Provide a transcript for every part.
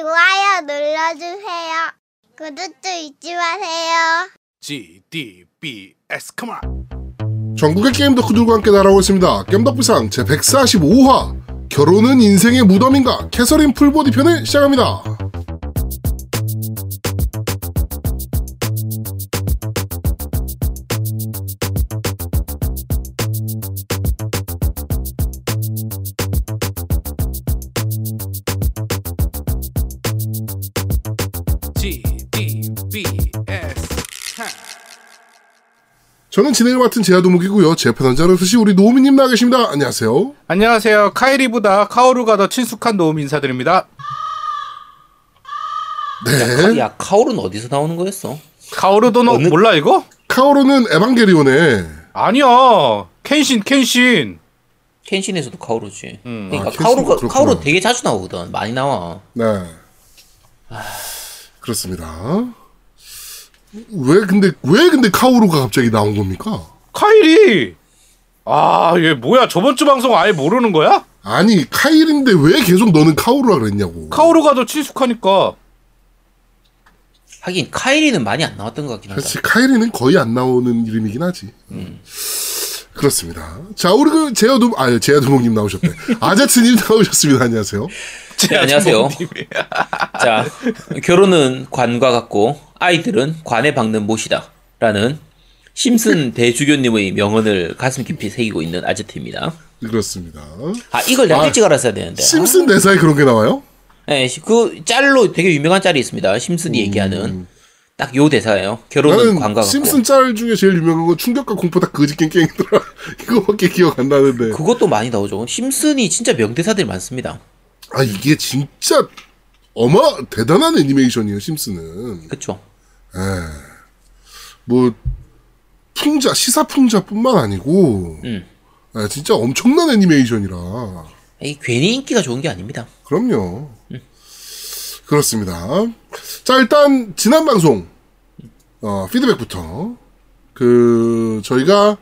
좋아요 눌러주세요. 구독도 잊지 마세요. GDBS, come on! 전국의 게임 덕후들과 함께 날아오고 있습니다. 게임 덕비상 제145화 결혼은 인생의 무덤인가? 캐서린 풀보디 편을 시작합니다. 저는 진행을 맡은 제아도목이고요. 제 편한자로 쓰시 우리 노우미님 나와 계십니다. 안녕하세요. 안녕하세요. 카이리보다 카오루가 더 친숙한 노우미 인사드립니다. 네. 야, 카오루는 어디서 나오는 거였어? 카오루도 너 몰라 이거? 카오루는 에반게리온에. 아니야. 켄신. 켄신에서도 카오루지. 그러니까 아, 카오루 되게 자주 나오거든. 많이 나와. 네. 아... 그렇습니다. 왜 근데 카오루가 갑자기 나온 겁니까? 카일이! 아, 얘 뭐야? 저번 주 방송 아예 모르는 거야? 아니, 카일인데 왜 계속 너는 카오루라 그랬냐고. 카오루가 더 친숙하니까. 하긴 카일이는 많이 안 나왔던 것 같긴 하다. 사실 카일이는 거의 안 나오는 이름이긴 하지. 그렇습니다. 자, 우리 그 제야두목님 나오셨대. 아자츠님 나오셨습니다. 안녕하세요. 네, 안녕하세요. 자, 결혼은 관과 같고 아이들은 관에 박는 못이다 라는 심슨 대주교님의 명언을 가슴 깊이 새기고 있는 아재트입니다. 그렇습니다. 아, 이걸 내가 일찍 알았어야 되는데. 심슨 대사에 그런 게 나와요? 네, 그 짤로 되게 유명한 짤이 있습니다. 심슨이 얘기하는 딱 요 대사예요. 결혼은 관과 같고. 심슨 짤 중에 제일 유명한 건 충격과 공포 다 거짓갱 깽이더라. 이거밖에 기억 안 나는데. 그것도 많이 나오죠. 심슨이 진짜 명대사들이 많습니다. 아, 이게 진짜 대단한 애니메이션이에요. 심슨은. 그쵸. 예. 뭐 시사풍자뿐만 아니고 에, 진짜 엄청난 애니메이션이라 이 괜히 인기가 좋은 게 아닙니다. 그럼요. 그렇습니다. 자, 일단 지난 방송 피드백부터 저희가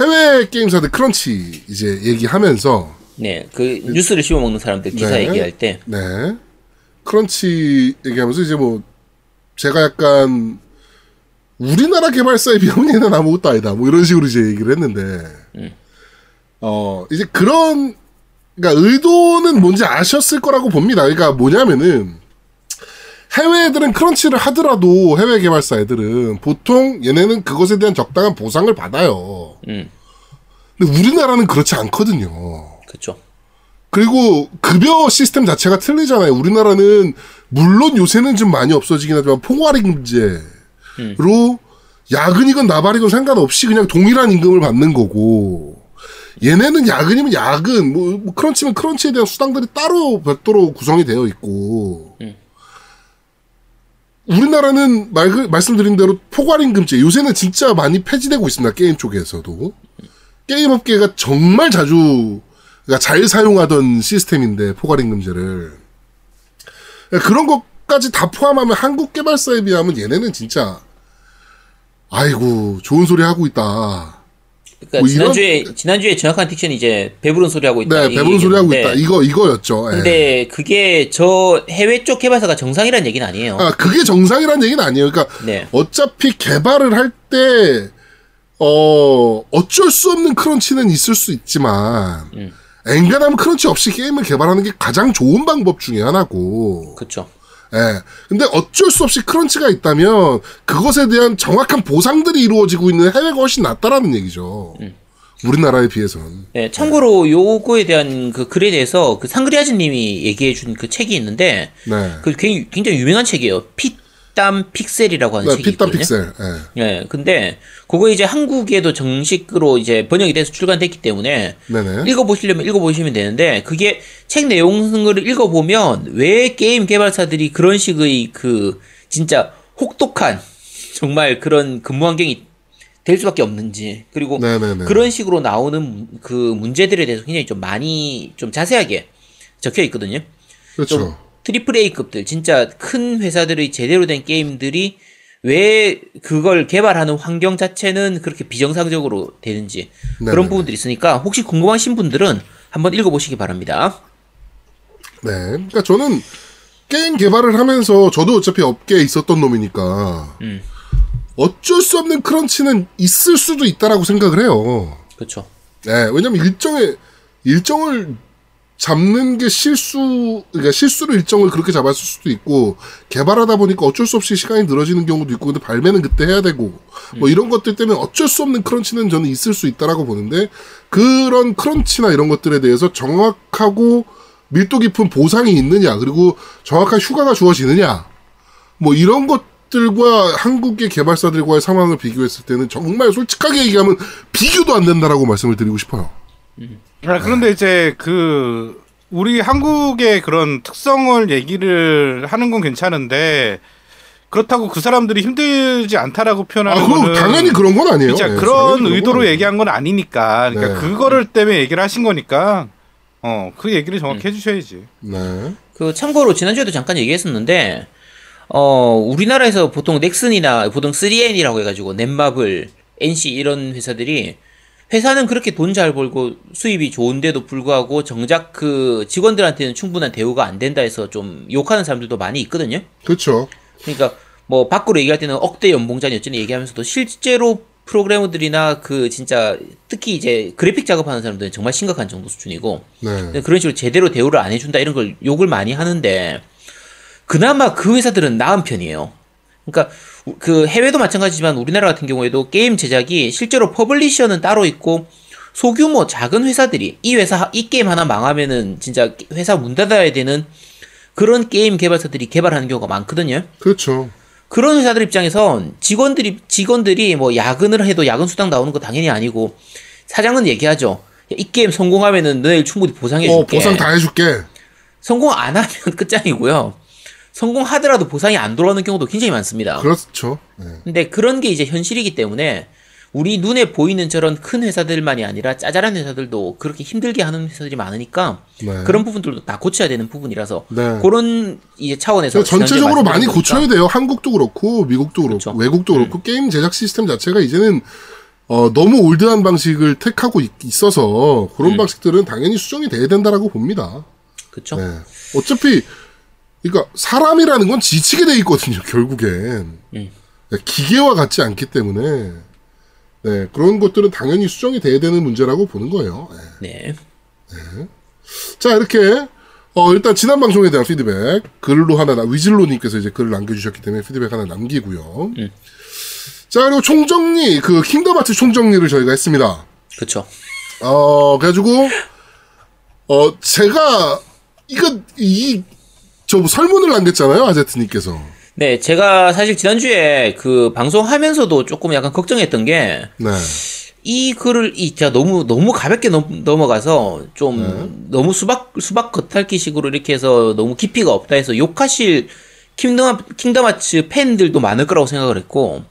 해외 게임사들 크런치 이제 얘기하면서 네, 그 뉴스를 씹어먹는 사람들 기사 얘기할 때 네. 크런치 얘기하면서 이제 뭐 제가 약간 우리나라 개발사에 비하면 얘는 아무것도 아니다 뭐 이런 식으로 이제 얘기를 했는데 이제 그런 그러니까 의도는 뭔지 아셨을 거라고 봅니다. 그러니까 뭐냐면은 해외 애들은 크런치를 하더라도 해외 개발사 애들은 보통 얘네는 그것에 대한 적당한 보상을 받아요. 근데 우리나라는 그렇지 않거든요. 그렇죠. 그리고 급여 시스템 자체가 틀리잖아요. 우리나라는 물론 요새는 좀 많이 없어지긴 하지만 포괄 임금제로 야근이건 나발이건 상관없이 그냥 동일한 임금을 받는 거고 얘네는 야근이면 야근, 뭐 크런치면 크런치에 대한 수당들이 따로 별도로 구성이 되어 있고 우리나라는 말씀드린 대로 포괄 임금제 요새는 진짜 많이 폐지되고 있습니다. 게임 쪽에서도 게임 업계가 정말 자주 그러니까 잘 사용하던 시스템인데 포괄임금제를 그러니까 그런 것까지 다 포함하면 한국 개발사에 비하면 얘네는 진짜 아이고 좋은 소리 하고 있다. 그러니까 뭐 지난주에 정확한 딕션이 이제 배부른 소리 하고 있다. 네, 배부른 소리 하고 있다. 이거였죠. 근데 예. 그게 저 해외 쪽 개발사가 정상이란 얘기는 아니에요. 아, 그게 정상이란 얘기는 아니에요. 그러니까 네. 어차피 개발을 할 때 어쩔 수 없는 크런치는 있을 수 있지만. 엔간하면 크런치 없이 게임을 개발하는 게 가장 좋은 방법 중에 하나고. 그렇죠. 예. 근데 어쩔 수 없이 크런치가 있다면 그것에 대한 정확한 보상들이 이루어지고 있는 해외가 훨씬 낫다라는 얘기죠. 우리나라에 비해서는. 네. 참고로 요거에 대한 그 글에 대해서 그 상그리아즈님이 얘기해준 그 책이 있는데, 네. 그 굉장히 유명한 책이에요. 핏땀 픽셀이라고 하는 책이 있거든요. 픽셀. 예. 네. 근데 그거 이제 한국에도 정식으로 이제 번역이 돼서 출간됐기 때문에 네네. 읽어보시려면 읽어보시면 되는데 그게 책 내용을 읽어보면 왜 게임 개발사들이 그런 식의 그 진짜 혹독한 정말 그런 근무 환경이 될 수밖에 없는지 그리고 네네네. 그런 식으로 나오는 그 문제들에 대해서 굉장히 좀 많이 좀 자세하게 적혀 있거든요. 그렇죠. 트리플 A급들 진짜 큰 회사들의 제대로 된 게임들이 왜 그걸 개발하는 환경 자체는 그렇게 비정상적으로 되는지 네네네. 그런 부분들이 있으니까 혹시 궁금하신 분들은 한번 읽어보시기 바랍니다. 네, 그러니까 저는 게임 개발을 하면서 저도 어차피 업계에 있었던 놈이니까 어쩔 수 없는 크런치는 있을 수도 있다라고 생각을 해요. 그렇죠. 네, 왜냐면 일정을 잡는 게 실수로 일정을 그렇게 잡았을 수도 있고, 개발하다 보니까 어쩔 수 없이 시간이 늘어지는 경우도 있고, 근데 발매는 그때 해야 되고, 뭐 이런 것들 때문에 어쩔 수 없는 크런치는 저는 있을 수 있다라고 보는데, 그런 크런치나 이런 것들에 대해서 정확하고 밀도 깊은 보상이 있느냐, 그리고 정확한 휴가가 주어지느냐, 뭐 이런 것들과 한국의 개발사들과의 상황을 비교했을 때는 정말 솔직하게 얘기하면 비교도 안 된다라고 말씀을 드리고 싶어요. 그런데 이제 그 우리 한국의 그런 특성을 얘기를 하는 건 괜찮은데 그렇다고 그 사람들이 힘들지 않다라고 표현하는 거는 당연히 그런 건 아니에요. 진짜 네, 그런 의도로 얘기한 건 아니니까. 그러니까 네. 그거를 때문에 얘기를 하신 거니까 그 얘기를 정확히 해주셔야지. 네. 그 참고로 지난주에도 잠깐 얘기했었는데 우리나라에서 보통 넥슨이나 보통 3N이라고 해가지고 넷마블, NC 이런 회사들이 회사는 그렇게 돈 잘 벌고 수입이 좋은데도 불구하고 정작 그 직원들한테는 충분한 대우가 안 된다 해서 좀 욕하는 사람들도 많이 있거든요. 그렇죠. 그러니까 뭐 밖으로 얘기할 때는 억대 연봉자니 어쩌니 얘기하면서도 실제로 프로그래머들이나 그 진짜 특히 이제 그래픽 작업하는 사람들은 정말 심각한 정도 수준이고 네. 그런 식으로 제대로 대우를 안 해준다 이런 걸 욕을 많이 하는데 그나마 그 회사들은 나은 편이에요. 그러니까 그 해외도 마찬가지지만 우리나라 같은 경우에도 게임 제작이 실제로 퍼블리셔는 따로 있고 소규모 작은 회사들이 이 게임 하나 망하면은 진짜 회사 문 닫아야 되는 그런 게임 개발사들이 개발하는 경우가 많거든요. 그렇죠. 그런 회사들 입장에선 직원들이 뭐 야근을 해도 야근 수당 나오는 거 당연히 아니고 사장은 얘기하죠. 이 게임 성공하면은 너희 충분히 보상해줄게. 보상 다 해줄게. 성공 안 하면 끝장이고요. 성공하더라도 보상이 안 돌아오는 경우도 굉장히 많습니다. 그렇죠. 네. 근데 그런 게 이제 현실이기 때문에 우리 눈에 보이는 저런 큰 회사들만이 아니라 짜잘한 회사들도 그렇게 힘들게 하는 회사들이 많으니까 네. 그런 부분들도 다 고쳐야 되는 부분이라서 네. 그런 이제 차원에서 전체적으로 많이 고쳐야 돼요. 한국도 그렇고 미국도 그렇고 그렇죠. 외국도 그렇고 게임 제작 시스템 자체가 이제는 너무 올드한 방식을 택하고 있어서 그런 방식들은 당연히 수정이 돼야 된다라고 봅니다. 그렇죠. 네. 어차피 그러니까 사람이라는 건 지치게 돼 있거든요. 결국엔 기계와 같지 않기 때문에 네, 그런 것들은 당연히 수정이 돼야 되는 문제라고 보는 거예요. 네. 네. 자 이렇게 일단 지난 방송에 대한 피드백 글로 하나 위즐로님께서 이제 글을 남겨주셨기 때문에 피드백 하나 남기고요. 자 그리고 총정리 그 킹덤하츠 총정리를 저희가 했습니다. 그렇죠. 그래가지고 제가 저 설문을 남겼잖아요, 아제트님께서. 네, 제가 사실 지난주에 그 방송하면서도 조금 약간 걱정했던 게, 네. 이 글을, 제가 너무 가볍게 넘어가서 좀 너무 수박 겉핥기 식으로 이렇게 해서 너무 깊이가 없다 해서 욕하실 킹덤하츠 팬들도 많을 거라고 생각을 했고,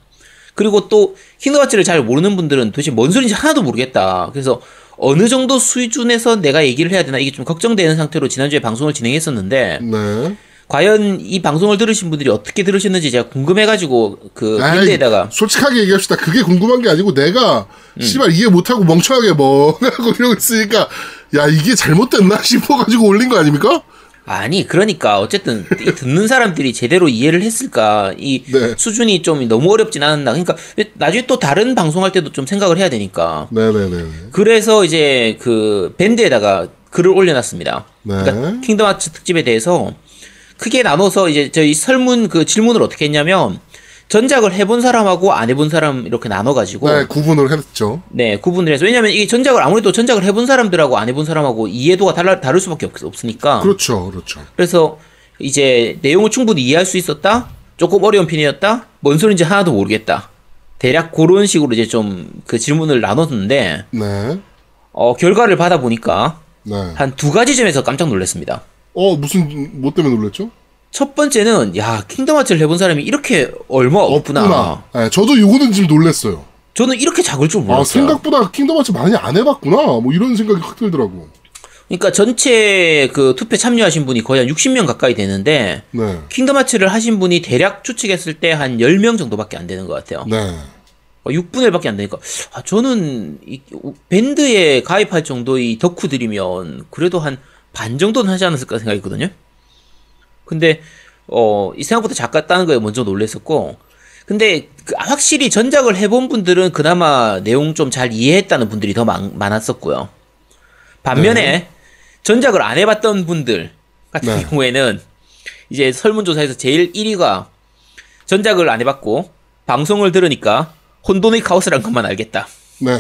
그리고 또 킹덤하츠를 잘 모르는 분들은 도대체 뭔 소리인지 하나도 모르겠다. 그래서 어느 정도 수준에서 내가 얘기를 해야 되나 이게 좀 걱정되는 상태로 지난주에 방송을 진행했었는데 네. 과연 이 방송을 들으신 분들이 어떻게 들으셨는지 제가 궁금해가지고 그 밴드에다가 솔직하게 얘기합시다. 그게 궁금한 게 아니고 내가 씨발 이해 못하고 멍청하게 멍하고 이러고 있으니까 야 이게 잘못됐나 싶어가지고 올린 거 아닙니까? 아니 그러니까 어쨌든 듣는 사람들이 제대로 이해를 했을까 이 네. 수준이 좀 너무 어렵진 않았나. 그러니까 나중에 또 다른 방송할 때도 좀 생각을 해야 되니까 네네네. 그래서 이제 그 밴드에다가 글을 올려놨습니다. 네. 그러니까 킹덤하츠 특집에 대해서 크게 나눠서 이제 저희 설문 그 질문을 어떻게 했냐면 전작을 해본 사람하고 안 해본 사람 이렇게 나눠가지고 네 구분을 했죠. 네 구분을 해서 왜냐하면 이게 전작을 아무래도 전작을 해본 사람들하고 안 해본 사람하고 이해도가 다를 수밖에 없으니까 그렇죠 그렇죠. 그래서 이제 내용을 충분히 이해할 수 있었다 조금 어려운 편이었다 뭔 소린지 하나도 모르겠다 대략 그런 식으로 이제 좀 그 질문을 나눴는데 네. 결과를 받아보니까 네. 한 두 가지 점에서 깜짝 놀랐습니다. 무슨 뭐 때문에 놀랐죠? 첫 번째는 야 킹덤하츠를 해본 사람이 이렇게 얼마 없구나. 네, 저도 요거는 지금 놀랐어요. 저는 이렇게 작을 줄 몰랐어요. 생각보다 킹덤하츠 많이 안 해봤구나. 뭐 이런 생각이 확 들더라고. 그러니까 전체 그 투표 참여하신 분이 거의 한 60명 가까이 되는데 네. 킹덤하츠를 하신 분이 대략 추측했을 때 한 10명 정도밖에 안 되는 것 같아요. 네. 6분의 1밖에 안 되니까 저는 이 밴드에 가입할 정도의 덕후들이면 그래도 한 반 정도는 하지 않았을까 생각했거든요. 근데 생각보다 작았다는 거에 먼저 놀랬었고, 근데 확실히 전작을 해본 분들은 그나마 내용 좀 잘 이해했다는 분들이 더 많았었고요. 반면에 전작을 안 해봤던 분들 같은 경우에는 이제 설문조사에서 제일 1위가 전작을 안 해봤고 방송을 들으니까 혼돈의 카오스란 것만 알겠다. 네.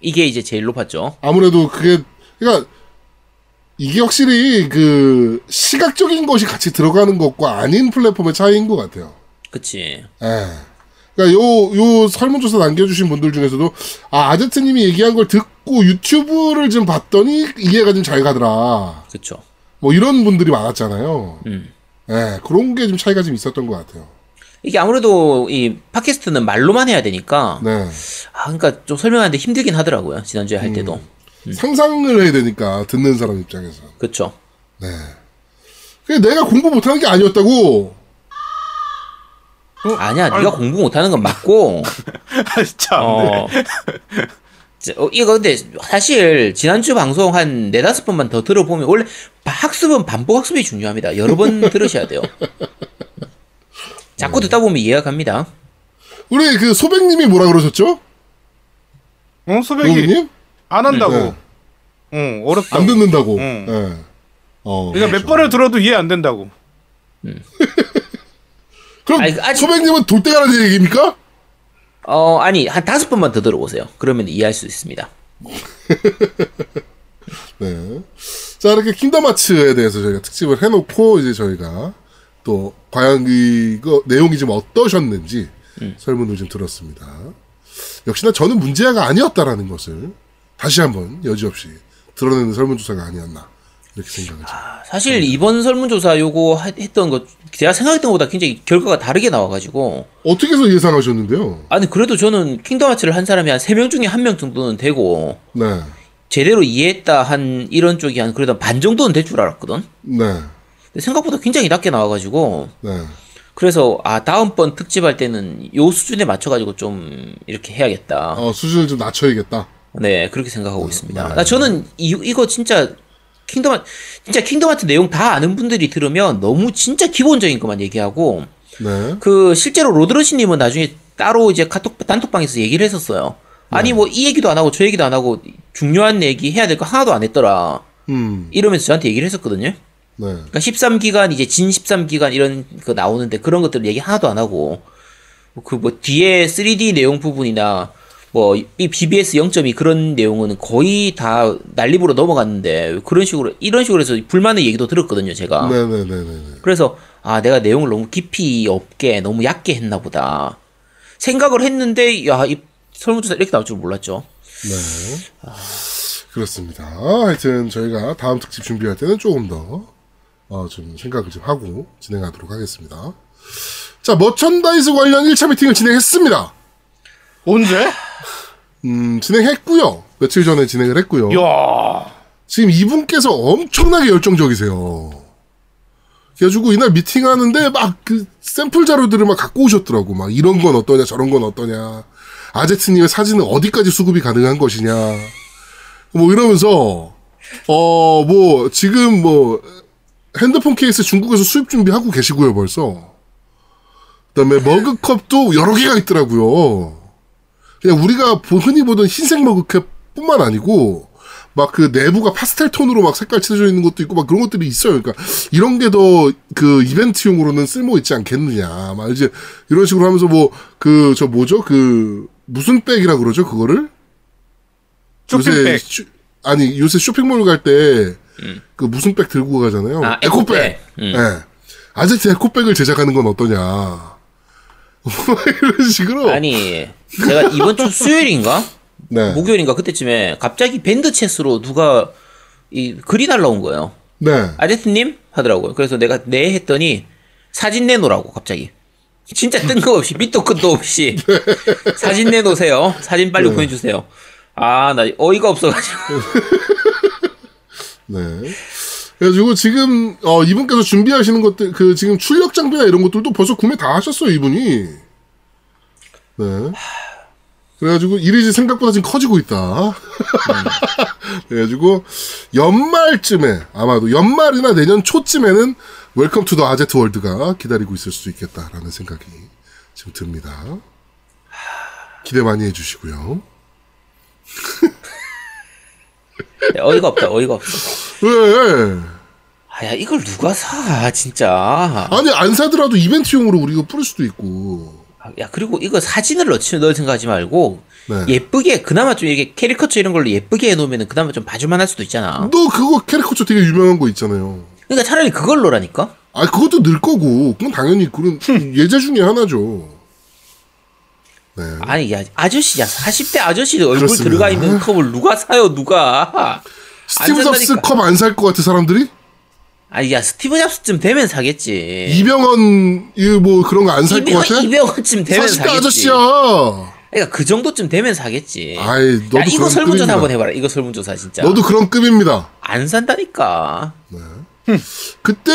이게 이제 제일 높았죠. 아무래도 그게, 그러니까 이게 확실히 그 시각적인 것이 같이 들어가는 것과 아닌 플랫폼의 차이인 것 같아요. 그치. 예. 그러니까 요 설문조사 남겨주신 분들 중에서도 아제트님이 얘기한 걸 듣고 유튜브를 좀 봤더니 이해가 좀 잘 가더라. 그쵸. 뭐 이런 분들이 많았잖아요. 예, 그런 게 좀 차이가 좀 있었던 것 같아요. 이게 아무래도 이 팟캐스트는 말로만 해야 되니까. 네. 아, 그러니까 좀 설명하는데 힘들긴 하더라고요. 지난주에 할 때도. 상상을 해야 되니까 듣는 사람 입장에서. 그쵸. 네. 내가 공부 못하는 게 아니었다고. 아니야, 네가 공부 못하는 건 맞고. 아, 진짜. 이거 근데 사실 지난주 방송 한 4-5번만 더 들어보면, 원래 학습은 반복 학습이 중요합니다. 여러 번 들으셔야 돼요. 자꾸 듣다 보면 이해가 갑니다. 우리 그 소백님이 뭐라 그러셨죠? 소백이 안 한다고. 응, 어렵다. 안 듣는다고. 네. 그러니까 몇 번을 들어도 이해 안 된다고. 그럼 소백님은 돌대가라는 얘기입니까? 아니 한 5번만 더 들어보세요. 그러면 이해할 수 있습니다. 네. 자, 이렇게 킹덤 하츠에 대해서 저희가 특집을 해놓고 이제 저희가 또 과연 이거 내용이 좀 어떠셨는지 설문을 좀 들었습니다. 역시나 저는 문제아가 아니었다라는 것을 다시 한번 여지없이 드러내는 설문조사가 아니었나 이렇게 생각을 합니다. 사실 합니다. 이번 설문조사 요거 했던 거 제가 생각했던 것보다 굉장히 결과가 다르게 나와가지고. 어떻게 해서 예상하셨는데요? 아니 그래도 저는 킹덤 하츠를 한 사람이 한 3명 중에 1명 정도는 되고, 네, 제대로 이해했다 한 이런 쪽이 한 그래도 반 정도는 될 줄 알았거든. 네. 생각보다 굉장히 낮게 나와가지고. 네. 그래서 다음번 특집할 때는 요 수준에 맞춰가지고 좀 이렇게 해야겠다. 수준을 좀 낮춰야겠다. 네, 그렇게 생각하고 있습니다. 네. 저는 이거 진짜 킹덤 하트 내용 다 아는 분들이 들으면 너무 진짜 기본적인 것만 얘기하고. 네. 그 실제로 로드러시님은 나중에 따로 이제 단톡방에서 얘기를 했었어요. 아니 뭐 이 얘기도 안 하고 저 얘기도 안 하고 중요한 얘기 해야 될 거 하나도 안 했더라. 이러면서 저한테 얘기를 했었거든요. 네. 그러니까 13기간 이제 진 13기간 이런 거 나오는데 그런 것들 얘기 하나도 안 하고, 그 뭐 뒤에 3D 내용 부분이나 뭐 이 BBS 0.2 그런 내용은 거의 다 난립으로 넘어갔는데 그런 식으로 이런 식으로 해서 불만의 얘기도 들었거든요, 제가. 네네네네. 그래서 내가 내용을 너무 깊이 없게 너무 얕게 했나 보다 생각을 했는데, 이 설문조사 이렇게 나올 줄 몰랐죠. 네. 그렇습니다. 하여튼 저희가 다음 특집 준비할 때는 조금 더 좀 생각을 좀 하고 진행하도록 하겠습니다. 자, 머천다이즈 관련 1차 미팅을 진행했습니다. 언제? 진행했고요. 며칠 전에 진행을 했고요. 이야. 지금 이분께서 엄청나게 열정적이세요. 그래가지고 이날 미팅하는데 막 그 샘플 자료들을 막 갖고 오셨더라고. 막 이런 건 어떠냐, 저런 건 어떠냐. 아제트님의 사진은 어디까지 수급이 가능한 것이냐. 뭐 이러면서 뭐 지금 뭐 핸드폰 케이스 중국에서 수입 준비하고 계시고요, 벌써. 그다음에 머그컵도 여러 개가 있더라고요. 그냥 우리가 흔히 보던 흰색 머그컵뿐만 아니고 막 그 내부가 파스텔 톤으로 막 색깔 칠해져 있는 것도 있고 막 그런 것들이 있어요. 그러니까 이런 게 더 그 이벤트용으로는 쓸모 있지 않겠느냐. 막 이제 이런 식으로 하면서 뭐 그 저 뭐죠? 그 무슨 백이라 그러죠? 그거를? 요새 요새 쇼핑몰 갈 때 그 무슨 백 들고 가잖아요. 에코백. 네. 아제트 에코백을 제작하는 건 어떠냐. 이런 식으로. 아니 제가 이번 주 수요일인가? 네. 목요일인가 그때쯤에 갑자기 밴드 챗으로 누가 글이 날라온 거예요. 네. 아제트님 하더라고요. 그래서 내가 네 했더니 사진 내놓으라고 갑자기. 진짜 뜬금없이 밑도 끝도 없이. 네. 사진 내놓으세요. 사진 빨리 보내주세요. 나 어이가 없어가지고. 네. 그래가지고 지금 이분께서 준비하시는 것들, 그 지금 출력 장비나 이런 것들도 벌써 구매 다 하셨어요, 이분이. 네. 그래가지고 이리지 생각보다 지금 커지고 있다. 그래가지고 연말쯤에 아마도 연말이나 내년 초쯤에는 웰컴 투 더 아제트 월드가 기다리고 있을 수도 있겠다라는 생각이 지금 듭니다. 기대 많이 해주시고요. 어이가 없다, 어이가 없어. 왜? 아야 이걸 누가 사 진짜. 아니 안 사더라도 이벤트용으로 우리가 뿌릴 수도 있고. 야 그리고 이거 사진을 넣을 생각하지 말고 네. 예쁘게 그나마 좀 이렇게 캐리커처 이런 걸로 예쁘게 해놓으면 그나마 좀 봐줄만할 수도 있잖아. 너 그거 캐리커처 되게 유명한 거 있잖아요. 그러니까 차라리 그걸 넣으라니까. 아 그것도 늘 거고 그건 당연히 그런 예제 중에 하나죠. 네. 아니 야 아저씨야 40대 아저씨들 얼굴 그렇습니다. 들어가 있는 컵을 누가 사요 누가. 스티브 잡스 컵 안 살 것 같아 사람들이? 아니 야 스티브 잡스쯤 되면 사겠지. 이병헌 뭐 그런 거 안 살 것 같아? 이병헌쯤 되면 40대 사겠지. 아저씨야. 그러니까 그 정도쯤 되면 사겠지. 아이 너도 야, 이거 설문조사 급입니다. 한번 해봐라. 이거 설문조사 진짜. 너도 그런 급입니다. 안 산다니까. 네. 그때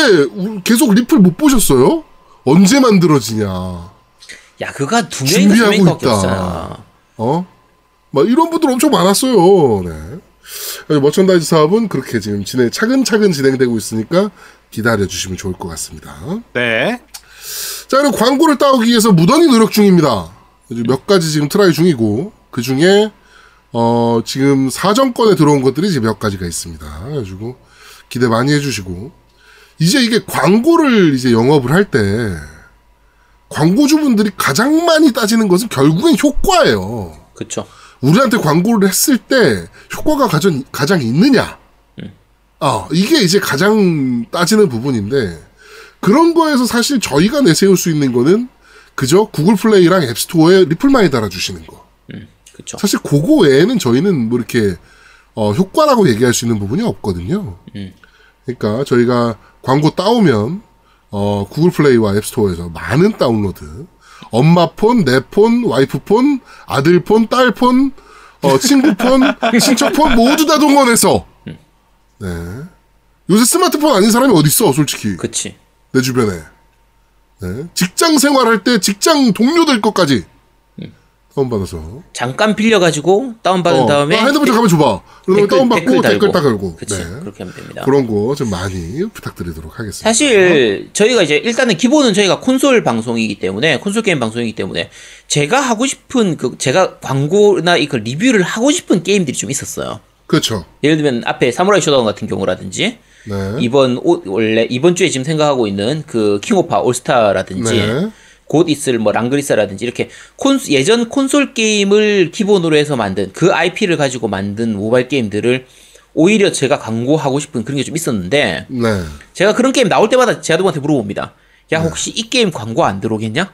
계속 리플 못 보셨어요? 언제 만들어지냐. 야, 그가 두 명이 준비하고 있다. 어? 막 이런 분들 엄청 많았어요. 네. 머천다이즈 사업은 그렇게 지금 차근차근 진행되고 있으니까 기다려주시면 좋을 것 같습니다. 네. 자, 그럼 광고를 따오기 위해서 무던히 노력 중입니다. 몇 가지 지금 트라이 중이고, 그 중에, 지금 사정권에 들어온 것들이 지금 몇 가지가 있습니다. 그래가지고, 기대 많이 해주시고, 이제 이게 광고를 이제 영업을 할 때, 광고주분들이 가장 많이 따지는 것은 결국엔 효과예요. 그렇죠. 우리한테 광고를 했을 때 효과가 가장 있느냐. 이게 이제 가장 따지는 부분인데 그런 거에서 사실 저희가 내세울 수 있는 거는 그저 구글 플레이랑 앱스토어에 리플 많이 달아주시는 거. 그렇죠. 사실 그거 외에는 저희는 뭐 이렇게 효과라고 얘기할 수 있는 부분이 없거든요. 그러니까 저희가 광고 따오면 구글 플레이와 앱스토어에서 많은 다운로드, 엄마 폰, 내 폰, 와이프 폰, 아들 폰, 딸 폰, 친구 폰, 친척 폰 모두 다 동원해서. 네. 요새 스마트폰 아닌 사람이 어딨어, 솔직히. 그치. 내 주변에. 네. 직장 생활할 때 직장 동료들 것까지. 다운받아서. 잠깐 빌려가지고 다운받은 다음에. 핸드폰 잠깐만 줘봐. 그러면 다운받고 댓글 다 걸고. 그치, 네. 그렇게 하면 됩니다. 그런 거 좀 많이 부탁드리도록 하겠습니다. 사실 저희가 이제 일단은 기본은 저희가 콘솔 방송이기 때문에 콘솔 게임 방송이기 때문에 제가 하고 싶은 제가 광고나 이걸 리뷰를 하고 싶은 게임들이 좀 있었어요. 그렇죠. 예를 들면 앞에 사무라이 쇼다운 같은 경우라든지 네. 이번 주에 지금 생각하고 있는 그 킹오파 올스타라든지. 네. 곧 있을 뭐 랑그리사라든지 이렇게 예전 콘솔 게임을 기본으로 해서 만든 그 IP를 가지고 만든 모바일 게임들을 오히려 제가 광고하고 싶은 그런 게 좀 있었는데 네. 제가 그런 게임 나올 때마다 제아동한테 물어봅니다. 야 혹시 이 게임 광고 안 들어오겠냐?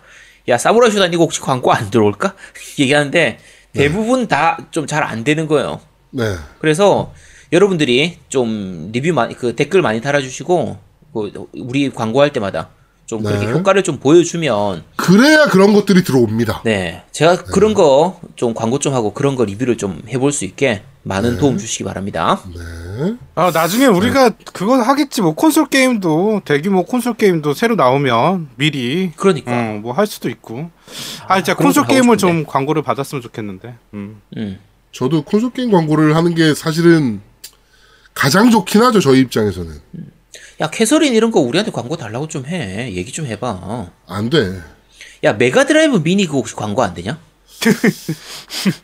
야 사무라이 쇼다운 이거 혹시 광고 안 들어올까? 얘기하는데 대부분 다 좀 잘 안 되는 거예요. 네. 그래서 여러분들이 좀 리뷰 많이 댓글 많이 달아주시고 우리 광고할 때마다 좀 그렇게 네. 효과를 좀 보여주면 그래야 그런 것들이 들어옵니다. 네, 제가 네. 그런 거 좀 광고 좀 하고 그런 거 리뷰를 좀 해볼 수 있게 많은 네. 도움 주시기 바랍니다. 네. 나중에 우리가 네. 그건 하겠지 뭐 콘솔 게임도 대규모 콘솔 게임도 새로 나오면 미리 그러니까 뭐 할 수도 있고. 진짜 콘솔 게임을 좀 광고를 받았으면 좋겠는데. 저도 콘솔 게임 광고를 하는 게 사실은 가장 좋긴 하죠 저희 입장에서는. 야 캐서린 이런 거 우리한테 광고 달라고 좀 해. 얘기 좀 해봐. 안 돼. 야 메가드라이브 미니 그거 혹시 광고 안 되냐?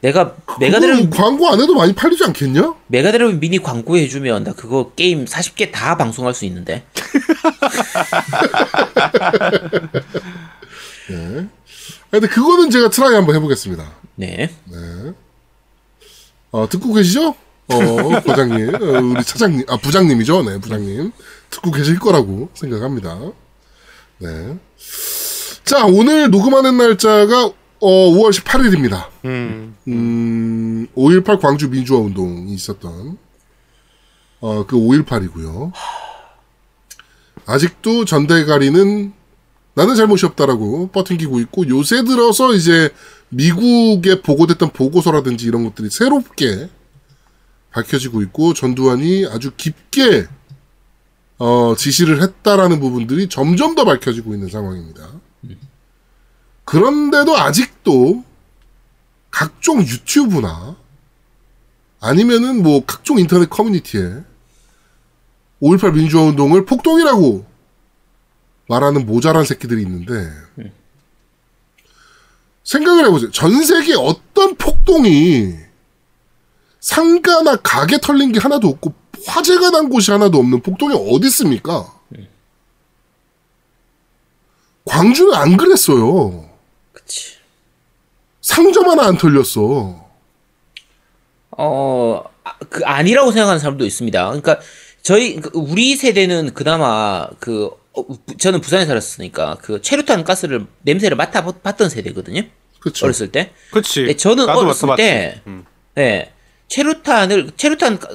내가 메가드라이브 광고 안 해도 많이 팔리지 않겠냐? 메가드라이브 미니 광고해주면 나 그거 게임 40개 다 방송할 수 있는데. 네. 근데 그거는 제가 트라이 한번 해보겠습니다. 네. 네. 듣고 계시죠? 부장님, 우리 차장님, 부장님이죠? 네, 부장님. 듣고 계실 거라고 생각합니다. 네. 자, 오늘 녹음하는 날짜가, 5월 18일입니다. 5.18 광주 민주화 운동이 있었던, 그 5.18이고요. 아직도 전대가리는 나는 잘못이 없다라고 버팅기고 있고, 요새 들어서 이제 미국에 보고됐던 보고서라든지 이런 것들이 새롭게 밝혀지고 있고 전두환이 아주 깊게 지시를 했다라는 부분들이 점점 더 밝혀지고 있는 상황입니다. 그런데도 아직도 각종 유튜브나 아니면은 뭐 각종 인터넷 커뮤니티에 5.18 민주화운동을 폭동이라고 말하는 모자란 새끼들이 있는데 생각을 해보세요. 전 세계 어떤 폭동이 상가나 가게 털린 게 하나도 없고 화재가 난 곳이 하나도 없는 폭동이 어디 있습니까? 광주는 안 그랬어요. 그치. 상점 하나 안 털렸어. 그 아니라고 생각하는 사람도 있습니다. 그러니까 우리 세대는 그나마 저는 부산에 살았으니까 체류탄 가스를 냄새를 맡아봤던 세대거든요. 그렇죠. 어렸을 때. 그렇지. 저는 어렸을 때 네, 체류탄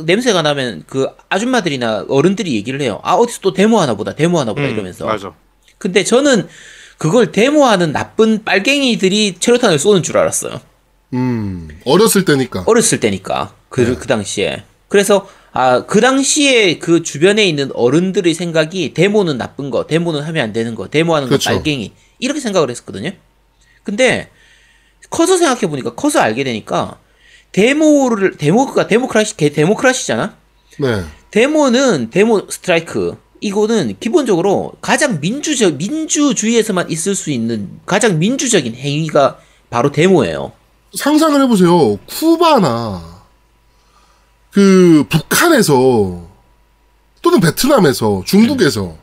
냄새가 나면 그 아줌마들이나 어른들이 얘기를 해요. 아 어디서 또 데모하나 보다 이러면서. 맞아. 근데 저는 그걸 데모하는 나쁜 빨갱이들이 체류탄을 쏘는 줄 알았어요. 어렸을 때니까. 네. 그 당시에. 그래서 그 당시에 그 주변에 있는 어른들의 생각이 데모는 나쁜 거, 데모는 하면 안 되는 거, 데모하는 거 빨갱이 이렇게 생각을 했었거든요. 근데 커서 생각해 보니까 커서 알게 되니까 데모가 데모크라시잖아. 네. 데모 스트라이크. 이거는 기본적으로 가장 민주주의에서만 있을 수 있는 가장 민주적인 행위가 바로 데모예요. 상상을 해보세요. 쿠바나 북한에서 또는 베트남에서 중국에서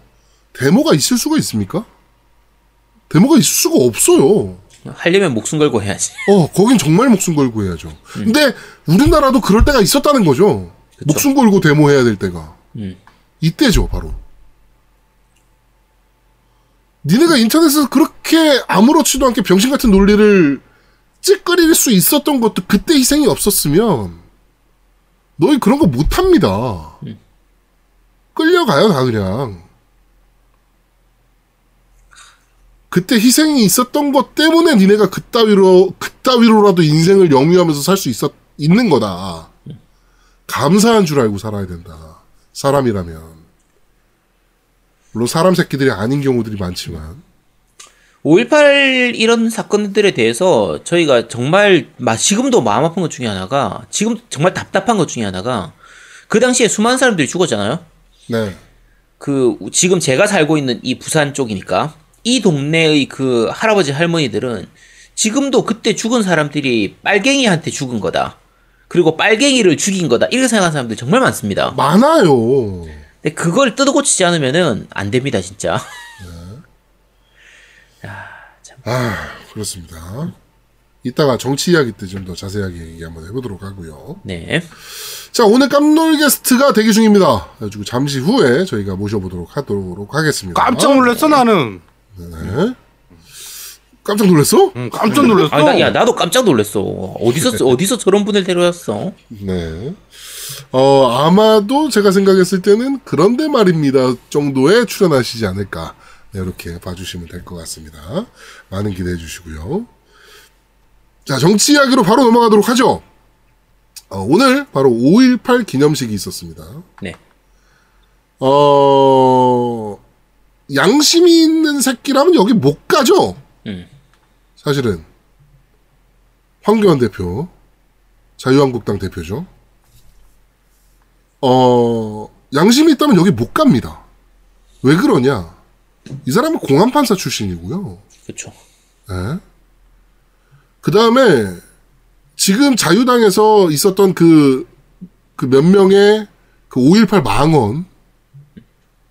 데모가 있을 수가 있습니까? 데모가 있을 수가 없어요. 하려면 목숨 걸고 해야지. 거긴 정말 목숨 걸고 해야죠. 근데 우리나라도 그럴 때가 있었다는 거죠. 그쵸. 목숨 걸고 데모해야 될 때가. 이때죠, 바로. 니네가 인터넷에서 그렇게 아무렇지도 않게 병신 같은 논리를 찌끄릴 수 있었던 것도 그때 희생이 없었으면 너희 그런 거 못합니다. 끌려가요, 다 그냥. 그때 희생이 있었던 것 때문에 니네가 그따위로라도 인생을 영위하면서 살 수 있는 거다. 감사한 줄 알고 살아야 된다. 사람이라면. 물론 사람 새끼들이 아닌 경우들이 많지만 5.18 이런 사건들에 대해서 저희가 정말 지금도 마음 아픈 것 중에 하나가 지금 정말 답답한 것 중에 하나가 그 당시에 수많은 사람들이 죽었잖아요. 네. 지금 제가 살고 있는 이 부산 쪽이니까 이 동네의 그 할아버지 할머니들은 지금도 그때 죽은 사람들이 빨갱이한테 죽은 거다. 그리고 빨갱이를 죽인 거다. 이렇게 생각하는 사람들 정말 많습니다. 많아요. 근데 그걸 뜯어고치지 않으면은 안 됩니다, 진짜. 네. 참. 그렇습니다. 이따가 정치 이야기 때 좀 더 자세하게 얘기 한번 해보도록 하고요. 네. 자, 오늘 깜놀 게스트가 대기 중입니다. 그래가지고 잠시 후에 저희가 모셔보도록 하도록 하겠습니다. 깜짝 놀랐어, 나는. 네. 깜짝 놀랐어? 응, 깜짝 놀랐어. 나도 깜짝 놀랐어. 어디서 저런 분을 데려왔어? 네. 아마도 제가 생각했을 때는 그런데 말입니다 정도에 출연하시지 않을까. 네, 이렇게 봐주시면 될 것 같습니다. 많은 기대해 주시고요. 자, 정치 이야기로 바로 넘어가도록 하죠. 오늘 바로 5.18 기념식이 있었습니다. 네. 양심이 있는 새끼라면 여기 못 가죠? 사실은 황교안 대표 자유한국당 대표죠. 양심이 있다면 여기 못 갑니다. 왜 그러냐? 이 사람은 공안판사 출신이고요. 그렇죠. 네. 그 다음에 지금 자유당에서 있었던 그 몇 명의 그 5.18 망언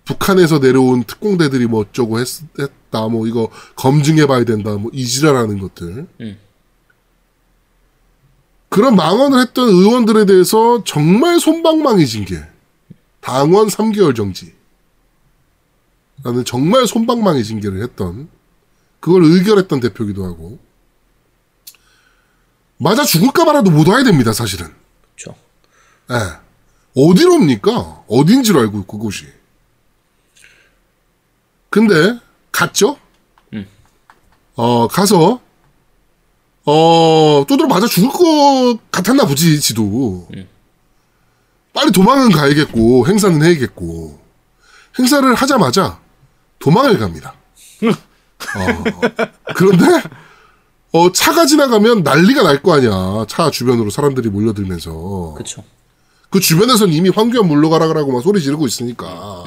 북한에서 내려온 특공대들이 뭐 어쩌고 했다, 뭐 이거 검증해봐야 된다, 뭐 이지랄하는 것들. 그런 망언을 했던 의원들에 대해서 정말 솜방망이진 게 당원 3개월 정지라는 정말 솜방망이 징계를 했던 그걸 의결했던 대표기도 하고 맞아 죽을까 말아도 못 와야 됩니다, 사실은. 그렇죠. 예. 어디로입니까? 어딘 줄 알고 그곳이. 근데 갔죠. 가서 두드려 맞아 죽을 것 같았나 보지 지도. 빨리 도망은 가야겠고 행사는 해야겠고 행사를 하자마자 도망을 갑니다. 그런데 차가 지나가면 난리가 날 거 아니야. 차 주변으로 사람들이 몰려들면서. 그렇죠. 그 주변에서는 이미 황교안 물러가라고 막 소리 지르고 있으니까.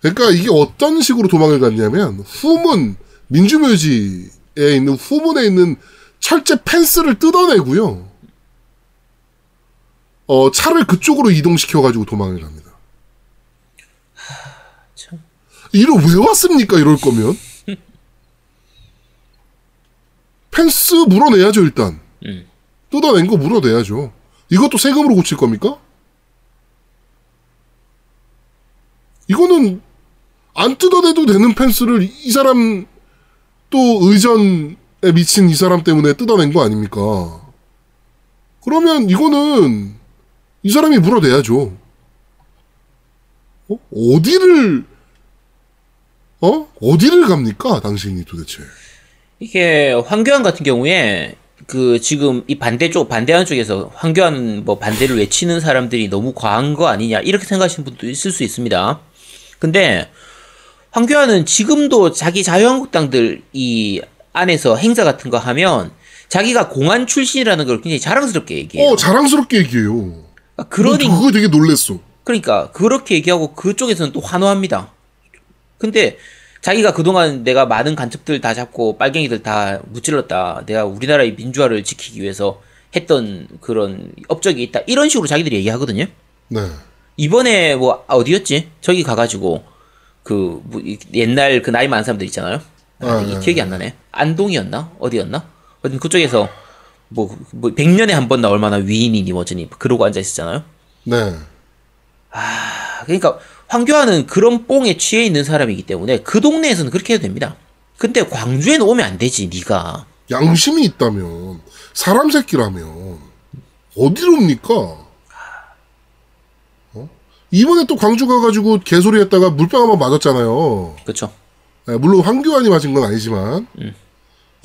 그러니까 이게 어떤 식으로 도망을 갔냐면 후문, 민주묘지에 있는 후문에 있는 철제 펜스를 뜯어내고요. 차를 그쪽으로 이동시켜가지고 도망을 갑니다. 참. 이러 왜 왔습니까? 이럴 거면. 펜스 물어내야죠, 일단. 뜯어낸 거 물어내야죠. 이것도 세금으로 고칠 겁니까? 이거는 안 뜯어내도 되는 펜스를 이 사람 또 의전에 미친 이 사람 때문에 뜯어낸 거 아닙니까? 그러면 이거는 이 사람이 물어내야죠. 어디를 갑니까? 당신이 도대체. 이게 황교안 같은 경우에 그 지금 이 반대쪽 반대하는 쪽에서 황교안 뭐 반대를 외치는 사람들이 너무 과한 거 아니냐 이렇게 생각하시는 분도 있을 수 있습니다. 근데 황교안은 지금도 자기 자유한국당들 이 안에서 행사 같은 거 하면 자기가 공안 출신이라는 걸 굉장히 자랑스럽게 얘기해요. 자랑스럽게 얘기해요. 그러니 그거 되게 놀랬어. 그러니까 그렇게 얘기하고 그쪽에서는 또 환호합니다. 근데 자기가 그동안 내가 많은 간첩들 다 잡고 빨갱이들 다 무찔렀다. 내가 우리나라의 민주화를 지키기 위해서 했던 그런 업적이 있다. 이런 식으로 자기들이 얘기하거든요. 네. 이번에 뭐 어디였지? 저기 가가지고 그 옛날 그 나이 많은 사람들 있잖아요. 기억이 안 나네. 안동이었나? 어디였나? 그쪽에서 뭐 100년에 한 번 나올 만한 위인이니 뭐지니 그러고 앉아 있었잖아요. 네. 그러니까 황교안은 그런 뽕에 취해 있는 사람이기 때문에 그 동네에서는 그렇게 해도 됩니다. 근데 광주에는 오면 안 되지, 네가. 양심이 있다면, 사람 새끼라면 어디로 옵니까? 이번에 또 광주 가가지고 개소리했다가 물병 한번 맞았잖아요. 그렇죠. 네, 물론 황교안이 맞은 건 아니지만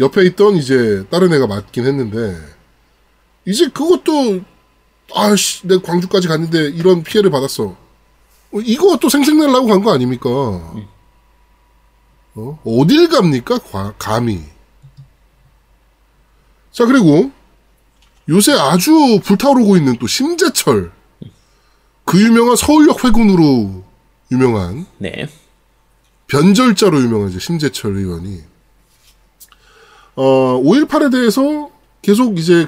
옆에 있던 이제 다른 애가 맞긴 했는데 이제 그것도 아씨 내가 광주까지 갔는데 이런 피해를 받았어. 이거 또 생색내려고 간 거 아닙니까? 어딜 갑니까? 감히. 자, 그리고 요새 아주 불타오르고 있는 또 심재철. 그 유명한 서울역 회군으로 유명한. 네. 변절자로 유명한 이제 심재철 의원이. 5.18에 대해서 계속 이제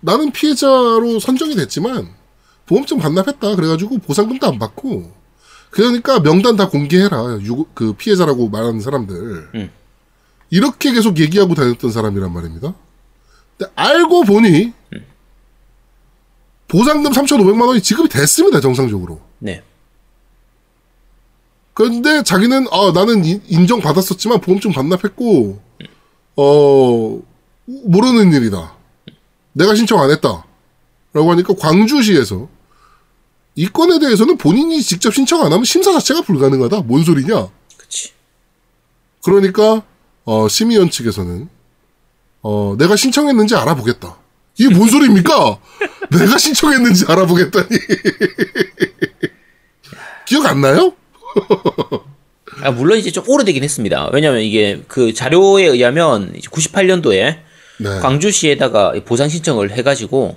나는 피해자로 선정이 됐지만, 보험증 반납했다. 그래가지고 보상금도 안 받고. 그러니까 명단 다 공개해라. 그 피해자라고 말하는 사람들. 이렇게 계속 얘기하고 다녔던 사람이란 말입니다. 근데 알고 보니 보상금 3,500만 원이 지급이 됐습니다. 정상적으로. 네. 그런데 자기는 나는 인정받았었지만 보험증 반납했고 모르는 일이다. 내가 신청 안 했다. 라고 하니까 광주시에서 이 건에 대해서는 본인이 직접 신청 안 하면 심사 자체가 불가능하다. 뭔 소리냐? 그치. 그러니까 심의원 측에서는 내가 신청했는지 알아보겠다. 이게 뭔 소리입니까? 내가 신청했는지 알아보겠다니. 기억 안 나요? 물론 이제 좀 오래되긴 했습니다. 왜냐하면 이게 그 자료에 의하면 98년도에 네. 광주시에다가 보상 신청을 해가지고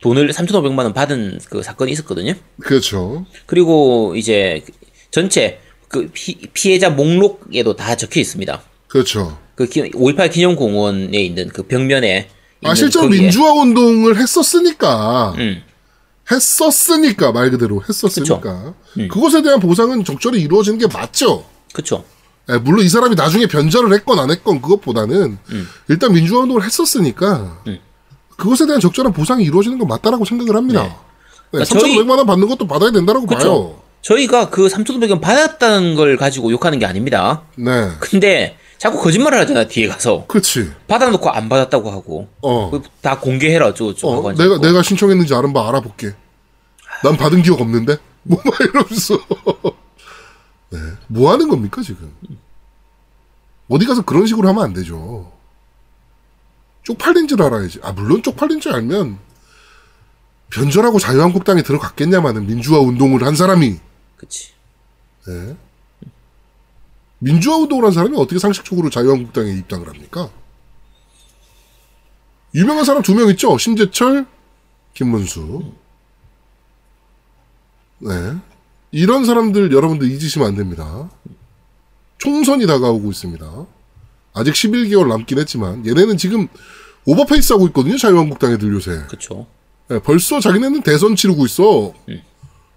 돈을 3,500만 원 받은 그 사건이 있었거든요. 그렇죠. 그리고 이제 전체 그 피해자 목록에도 다 적혀 있습니다. 그렇죠. 그 5.18 기념공원에 있는 그 벽면에 있는 실제로 거기에. 민주화 운동을 했었으니까. 했었으니까 말 그대로 했었으니까. 그것에 대한 보상은 적절히 이루어지는 게 맞죠. 그렇죠. 물론 이 사람이 나중에 변절을 했건 안 했건 그것보다는 일단 민주화 운동을 했었으니까. 그것에 대한 적절한 보상이 이루어지는 건 맞다라고 생각을 합니다. 네. 그러니까 3,500만 원 받는 것도 받아야 된다라고 그쵸? 봐요. 저희가 그 3,500만 원 받았다는 걸 가지고 욕하는 게 아닙니다. 네. 근데 자꾸 거짓말을 하잖아 뒤에 가서. 그렇지. 받아놓고 안 받았다고 하고. 다 공개해라 저거. 내가 신청했는지 알아볼게. 난 받은 기억 없는데. 뭐 막 이러면서. 네. 뭐 하는 겁니까 지금? 어디 가서 그런 식으로 하면 안 되죠. 쪽팔린 줄 알아야지. 물론 쪽팔린 줄 알면 변절하고 자유한국당에 들어갔겠냐마는 민주화 운동을 한 사람이. 그치. 네. 민주화 운동을 한 사람이 어떻게 상식적으로 자유한국당에 입당을 합니까? 유명한 사람 두 명 있죠? 심재철, 김문수. 네. 이런 사람들 여러분들 잊으시면 안 됩니다. 총선이 다가오고 있습니다. 아직 11개월 남긴 했지만 얘네는 지금 오버페이스 하고 있거든요. 자유한국당 애들 요새. 그렇죠. 네, 벌써 자기네는 대선 치르고 있어.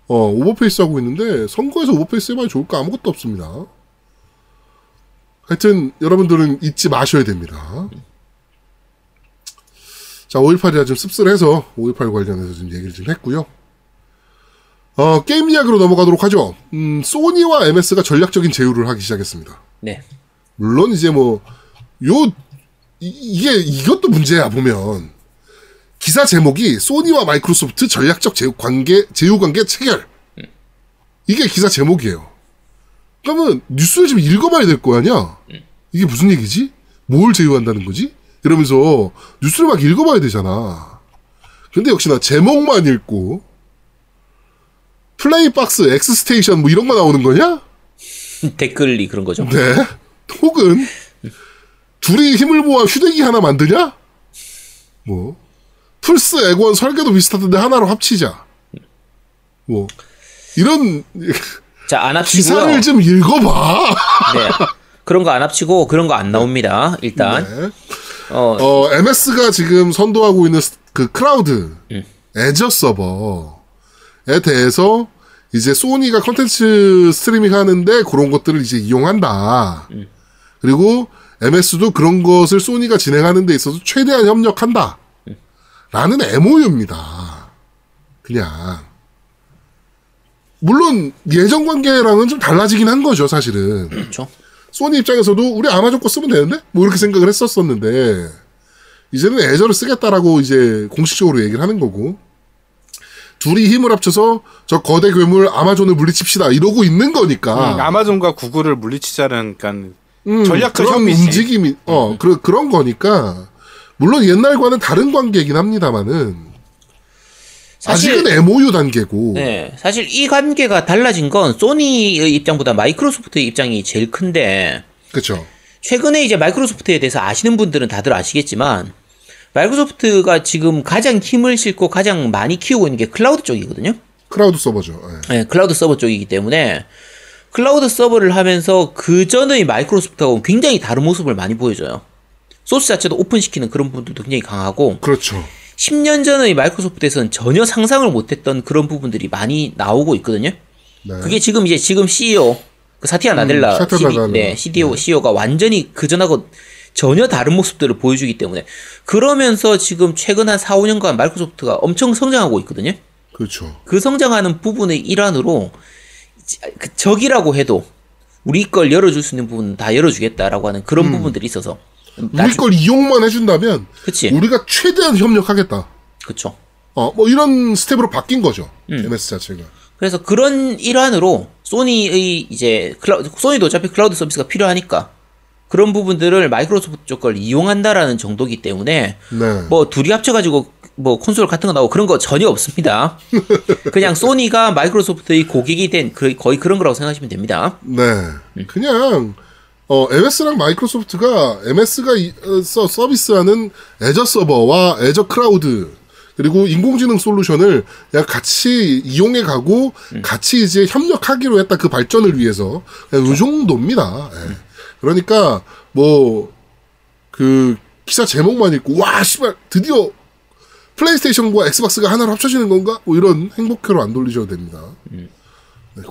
오버페이스 하고 있는데 선거에서 오버페이스 해봐야 좋을 거 아무것도 없습니다. 하여튼 여러분들은 잊지 마셔야 됩니다. 자, 5.18이라 좀 씁쓸해서 5.18 관련해서 좀 얘기를 좀 했고요. 게임 이야기로 넘어가도록 하죠. 소니와 MS가 전략적인 제휴를 하기 시작했습니다. 네. 물론 이제 뭐 이것도 문제야 보면. 기사 제목이 소니와 마이크로소프트 전략적 제휴 관계 체결. 이게 기사 제목이에요. 그러면 뉴스를 좀 읽어봐야 될 거 아니야. 이게 무슨 얘기지? 뭘 제휴한다는 거지? 이러면서 뉴스를 막 읽어봐야 되잖아. 근데 역시나 제목만 읽고 플레이박스, 엑스스테이션 뭐 이런 거 나오는 거냐? 댓글이 그런 거죠. 네. 혹은 둘이 힘을 모아 휴대기 하나 만드냐? 뭐 플스 액원 설계도 비슷하던데 하나로 합치자. 뭐 이런 자, 안 합치고요. 기사를 좀 읽어봐. 네. 그런 거 안 합치고 그런 거 안 나옵니다. 일단 네. MS가 지금 선도하고 있는 그 크라우드 애저 서버에 대해서 이제 소니가 컨텐츠 스트리밍 하는데 그런 것들을 이제 이용한다. 그리고 MS도 그런 것을 소니가 진행하는 데 있어서 최대한 협력한다. 라는 MOU입니다. 그냥. 물론 예전 관계랑은 좀 달라지긴 한 거죠, 사실은. 그렇죠. 소니 입장에서도 우리 아마존 거 쓰면 되는데? 뭐 이렇게 생각을 했었었는데 이제는 애저를 쓰겠다라고 이제 공식적으로 얘기를 하는 거고 둘이 힘을 합쳐서 저 거대 괴물 아마존을 물리칩시다 이러고 있는 거니까 아마존과 구글을 물리치자는 그러니까 전략적 협의지. 움직임이 그런 거니까 물론 옛날과는 다른 관계이긴 합니다만은 사실, 아직은 MOU 단계고. 네, 사실 이 관계가 달라진 건 소니의 입장보다 마이크로소프트의 입장이 제일 큰데. 그렇죠. 최근에 이제 마이크로소프트에 대해서 아시는 분들은 다들 아시겠지만 마이크로소프트가 지금 가장 힘을 싣고 가장 많이 키우고 있는 게 클라우드 쪽이거든요. 클라우드 서버죠. 네, 클라우드 서버 쪽이기 때문에 클라우드 서버를 하면서 그 전의 마이크로소프트하고는 굉장히 다른 모습을 많이 보여줘요. 소스 자체도 오픈시키는 그런 부분들도 굉장히 강하고. 그렇죠. 10년 전의 마이크로소프트에서는 전혀 상상을 못했던 그런 부분들이 많이 나오고 있거든요. 네. 그게 지금 이제 지금 CEO, 그 사티아 나델라, CEO가 완전히 그전하고 전혀 다른 모습들을 보여주기 때문에. 그러면서 지금 최근 한 4, 5년간 마이크로소프트가 엄청 성장하고 있거든요. 그렇죠. 그 성장하는 부분의 일환으로 적이라고 해도 우리 걸 열어줄 수 있는 부분은 다 열어주겠다라고 하는 그런 부분들이 있어서. 우리 걸 이용만 해준다면 그치. 우리가 최대한 협력하겠다. 그렇죠. 뭐 이런 스텝으로 바뀐 거죠. MS 자체가. 그래서 그런 일환으로 소니의 이제 소니도 어차피 클라우드 서비스가 필요하니까 그런 부분들을 마이크로소프트 쪽 걸 이용한다라는 정도이기 때문에 네. 뭐 둘이 합쳐가지고 뭐 콘솔 같은 거 나오고 그런 거 전혀 없습니다. 그냥 소니가 마이크로소프트의 고객이 된 거의 그런 거라고 생각하시면 됩니다. 네. 그냥. MS랑 마이크로소프트가 MS가 서비스하는 애저 서버와 애저 크라우드 그리고 인공지능 솔루션을 같이 이용해 가고 같이 이제 협력하기로 했다. 그 발전을 위해서 이 정도입니다. 예. 그러니까 뭐 그 기사 제목만 읽고 와 씨발 드디어 플레이스테이션과 엑스박스가 하나로 합쳐지는 건가? 뭐 이런 행복회로 안 돌리셔도 됩니다. 네,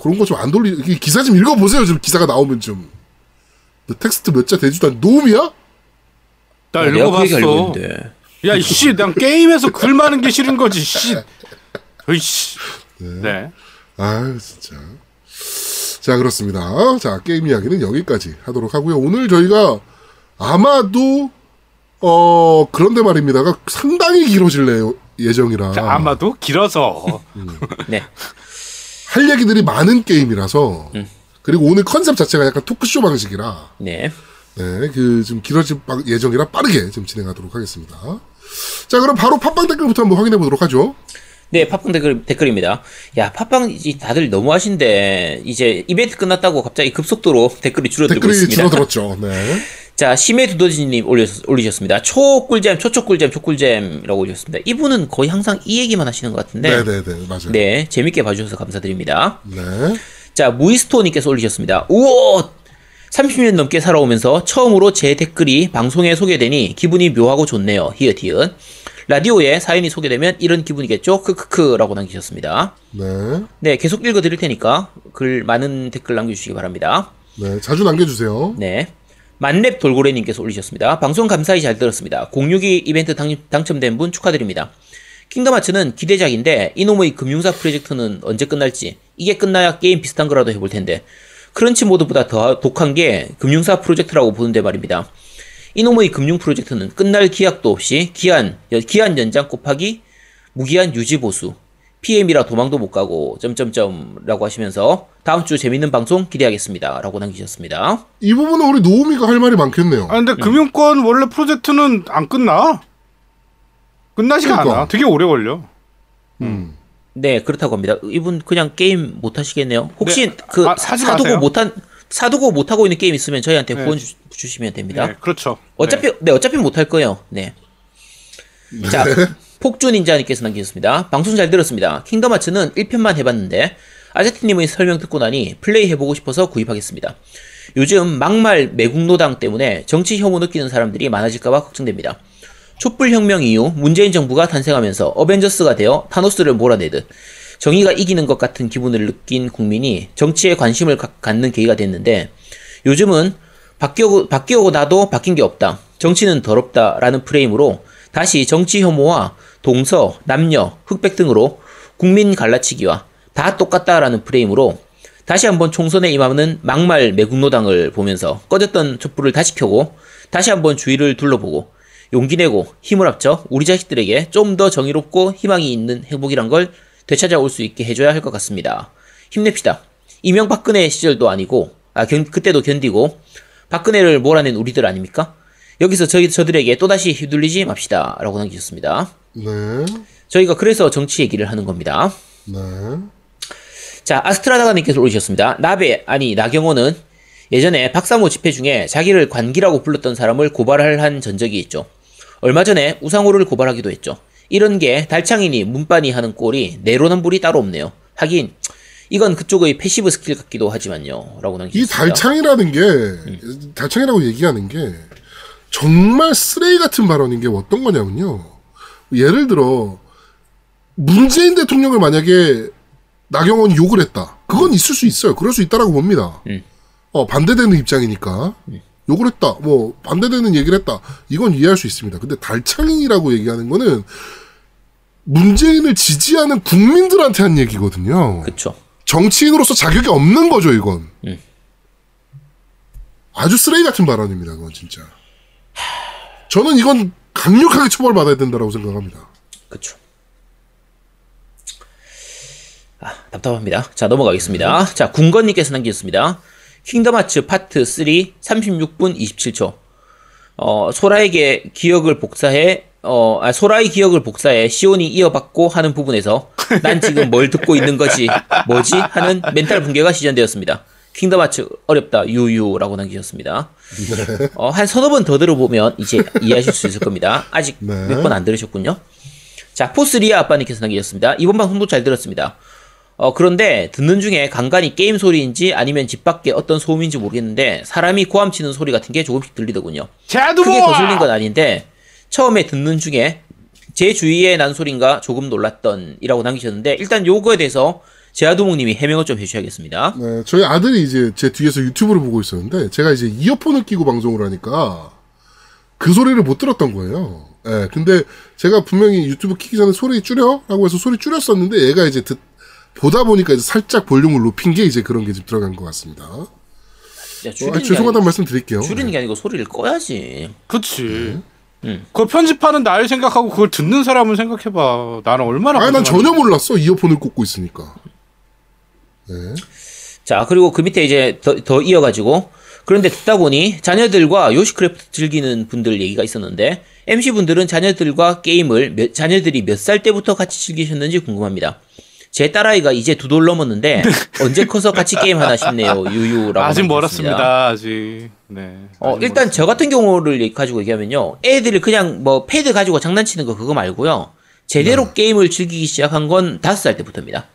그런 거 좀 안 기사 좀 읽어보세요. 좀 기사가 나오면 좀. 텍스트 몇 자 대주단 놈이야? 나 읽어봤어. 야, 이씨, 난 게임에서 글 많은 게 싫은 거지, 씨. 으이씨. 네. 아, 진짜. 자, 그렇습니다. 자, 게임 이야기는 여기까지 하도록 하고요. 오늘 저희가 아마도 그런데 말입니다가 상당히 길어질 예정이라. 자, 아마도 길어서. 네. 할 얘기들이 많은 게임이라서. 그리고 오늘 컨셉 자체가 약간 토크쇼 방식이라, 좀 길어질 예정이라 빠르게 좀 진행하도록 하겠습니다. 자, 그럼 바로 팟빵 댓글부터 한번 확인해 보도록 하죠. 네, 팟빵 댓글입니다. 야, 팟빵 다들 너무하신데 이제 이벤트 끝났다고 갑자기 급속도로 댓글이 줄어들고 있습니다. 댓글이 줄어들었죠. 네. 자, 시메이토도지님 올리셨습니다. 초꿀잼, 초초꿀잼, 초꿀잼이라고 올리셨습니다. 이분은 거의 항상 이 얘기만 하시는 것 같은데. 네네네, 맞아요. 네, 재밌게 봐주셔서 감사드립니다. 네. 자, 무이스토어님께서 올리셨습니다. 우와! 30년 넘게 살아오면서 처음으로 제 댓글이 방송에 소개되니 기분이 묘하고 좋네요. 히읗히읗. 라디오에 사연이 소개되면 이런 기분이겠죠? 크크크라고 남기셨습니다. 네. 네, 계속 읽어드릴 테니까 글 많은 댓글 남겨주시기 바랍니다. 네, 자주 남겨주세요. 네. 만렙 돌고래님께서 올리셨습니다. 방송 감사히 잘 들었습니다. 062 이벤트 당첨된 분 축하드립니다. 킹덤하츠는 기대작인데 이놈의 금융사 프로젝트는 언제 끝날지, 이게 끝나야 게임 비슷한 거라도 해볼 텐데 크런치 모드보다 더 독한 게 금융사 프로젝트라고 보는데 말입니다. 이놈의 금융 프로젝트는 끝날 기약도 없이 기한 연장 곱하기 무기한 유지보수 PM이라 도망도 못 가고 점점점 라고 하시면서 다음 주 재밌는 방송 기대하겠습니다 라고 남기셨습니다. 이 부분은 우리 노우미가 할 말이 많겠네요. 아 근데 금융권 원래 프로젝트는 안 끝나. 끝나지가 그러니까. 않아. 되게 오래 걸려. 네, 그렇다고 합니다. 이분 그냥 게임 못 하시겠네요. 혹시 네, 그 사두고 못 하고 있는 게임 있으면 저희한테 후원 네. 주시면 됩니다. 네, 그렇죠. 어차피 네, 네 어차피 못 할 거예요. 네. 네. 자, 폭주닌자님께서 남기셨습니다. 방송 잘 들었습니다. 킹덤 하츠는 1편만 해봤는데 아제트님의 설명 듣고 나니 플레이 해보고 싶어서 구입하겠습니다. 요즘 막말 매국노당 때문에 정치 혐오 느끼는 사람들이 많아질까봐 걱정됩니다. 촛불혁명 이후 문재인 정부가 탄생하면서 어벤져스가 되어 타노스를 몰아내듯 정의가 이기는 것 같은 기분을 느낀 국민이 정치에 관심을 갖는 계기가 됐는데 요즘은 바뀌고 나도 바뀐 게 없다. 정치는 더럽다라는 프레임으로 다시 정치 혐오와 동서, 남녀, 흑백 등으로 국민 갈라치기와 다 똑같다라는 프레임으로 다시 한번 총선에 임하는 막말 매국노당을 보면서 꺼졌던 촛불을 다시 켜고 다시 한번 주위를 둘러보고 용기 내고 힘을 합쳐 우리 자식들에게 좀 더 정의롭고 희망이 있는 행복이란 걸 되찾아올 수 있게 해줘야 할 것 같습니다. 힘냅시다. 이명박근혜 시절도 아니고 그때도 견디고 박근혜를 몰아낸 우리들 아닙니까? 여기서 저들에게 또다시 휘둘리지 맙시다. 라고 남기셨습니다. 네. 저희가 그래서 정치 얘기를 하는 겁니다. 네. 자, 아스트라다가님께서 올리셨습니다. 나경원은 예전에 박사모 집회 중에 자기를 관기라고 불렀던 사람을 고발한 전적이 있죠. 얼마 전에 우상호를 고발하기도 했죠. 이런 게 달창이니 문반이 하는 꼴이 내로남불이 따로 없네요. 하긴 이건 그쪽의 패시브 스킬 같기도 하지만요. 라고 남기셨습니다. 이 달창이라는 게 달창이라고 얘기하는 게 정말 쓰레기 같은 발언인 게 어떤 거냐면요. 예를 들어 문재인 대통령을 만약에 나경원이 욕을 했다. 그건 있을 수 있어요. 그럴 수 있다라고 봅니다. 반대되는 입장이니까 욕을 했다. 뭐 반대되는 얘기를 했다. 이건 이해할 수 있습니다. 근데 달창인이라고 얘기하는 거는 문재인을 지지하는 국민들한테 한 얘기거든요. 그렇죠. 정치인으로서 자격이 없는 거죠, 이건. 아주 쓰레기 같은 발언입니다, 그건 진짜. 저는 이건 강력하게 처벌받아야 된다라고 생각합니다. 그렇죠. 아, 답답합니다. 자, 넘어가겠습니다. 자, 군건님께서 남기셨습니다. 킹덤 하츠 파트 3 36분 27초. 소라의 기억을 복사해 시온이 이어받고 하는 부분에서 난 지금 뭘 듣고 있는 거지? 뭐지? 하는 멘탈 붕괴가 시전되었습니다. 킹덤 하츠 어렵다. 유유라고 남기셨습니다. 네. 한 서너 번 더 들어보면 이제 이해하실 수 있을 겁니다. 아직 네. 몇 번 안 들으셨군요. 자, 포스리아 아빠님께서 남기셨습니다. 이번 방송도 잘 들었습니다. 그런데 듣는 중에 간간이 게임 소리인지 아니면 집 밖에 어떤 소음인지 모르겠는데 사람이 고함치는 소리 같은 게 조금씩 들리더군요. 크게 거슬린 건 아닌데 처음에 듣는 중에 제 주위에 난 소린가 조금 놀랐던 이라고 남기셨는데 일단 요거에 대해서 제아두목님이 해명을 좀 해주셔야겠습니다. 네, 저희 아들이 이제 제 뒤에서 유튜브를 보고 있었는데 제가 이제 이어폰을 끼고 방송을 하니까 그 소리를 못 들었던 거예요. 네, 근데 제가 분명히 유튜브 키기 전에 소리 줄여? 라고 해서 소리 줄였었는데 얘가 이제 보다 보니까 이제 살짝 볼륨을 높인 게 이제 그런 게 좀 들어간 것 같습니다. 죄송하다는 말씀 드릴게요. 줄이는 게 아니고 소리를 꺼야지. 그치. 그걸 편집하는 나를 생각하고 그걸 듣는 사람을 생각해봐. 나는 얼마나. 아니, 난 전혀 몰랐어. 이어폰을 꽂고 있으니까. 네. 자, 그리고 그 밑에 이제 더 이어가지고. 그런데 듣다 보니 자녀들과 요시크래프트 즐기는 분들 얘기가 있었는데, MC분들은 자녀들과 게임을 자녀들이 몇 살 때부터 같이 즐기셨는지 궁금합니다. 제 딸아이가 이제 2돌 넘었는데 언제 커서 같이 게임하나 싶네요. 유유라고. 아직 멀었습니다. 아직. 네. 아직 일단 멀었습니다. 저 같은 경우를 가지고 얘기하면요. 애들이 그냥 뭐 패드 가지고 장난치는 거 그거 말고요. 제대로 게임을 즐기기 시작한 건 5살 때부터입니다.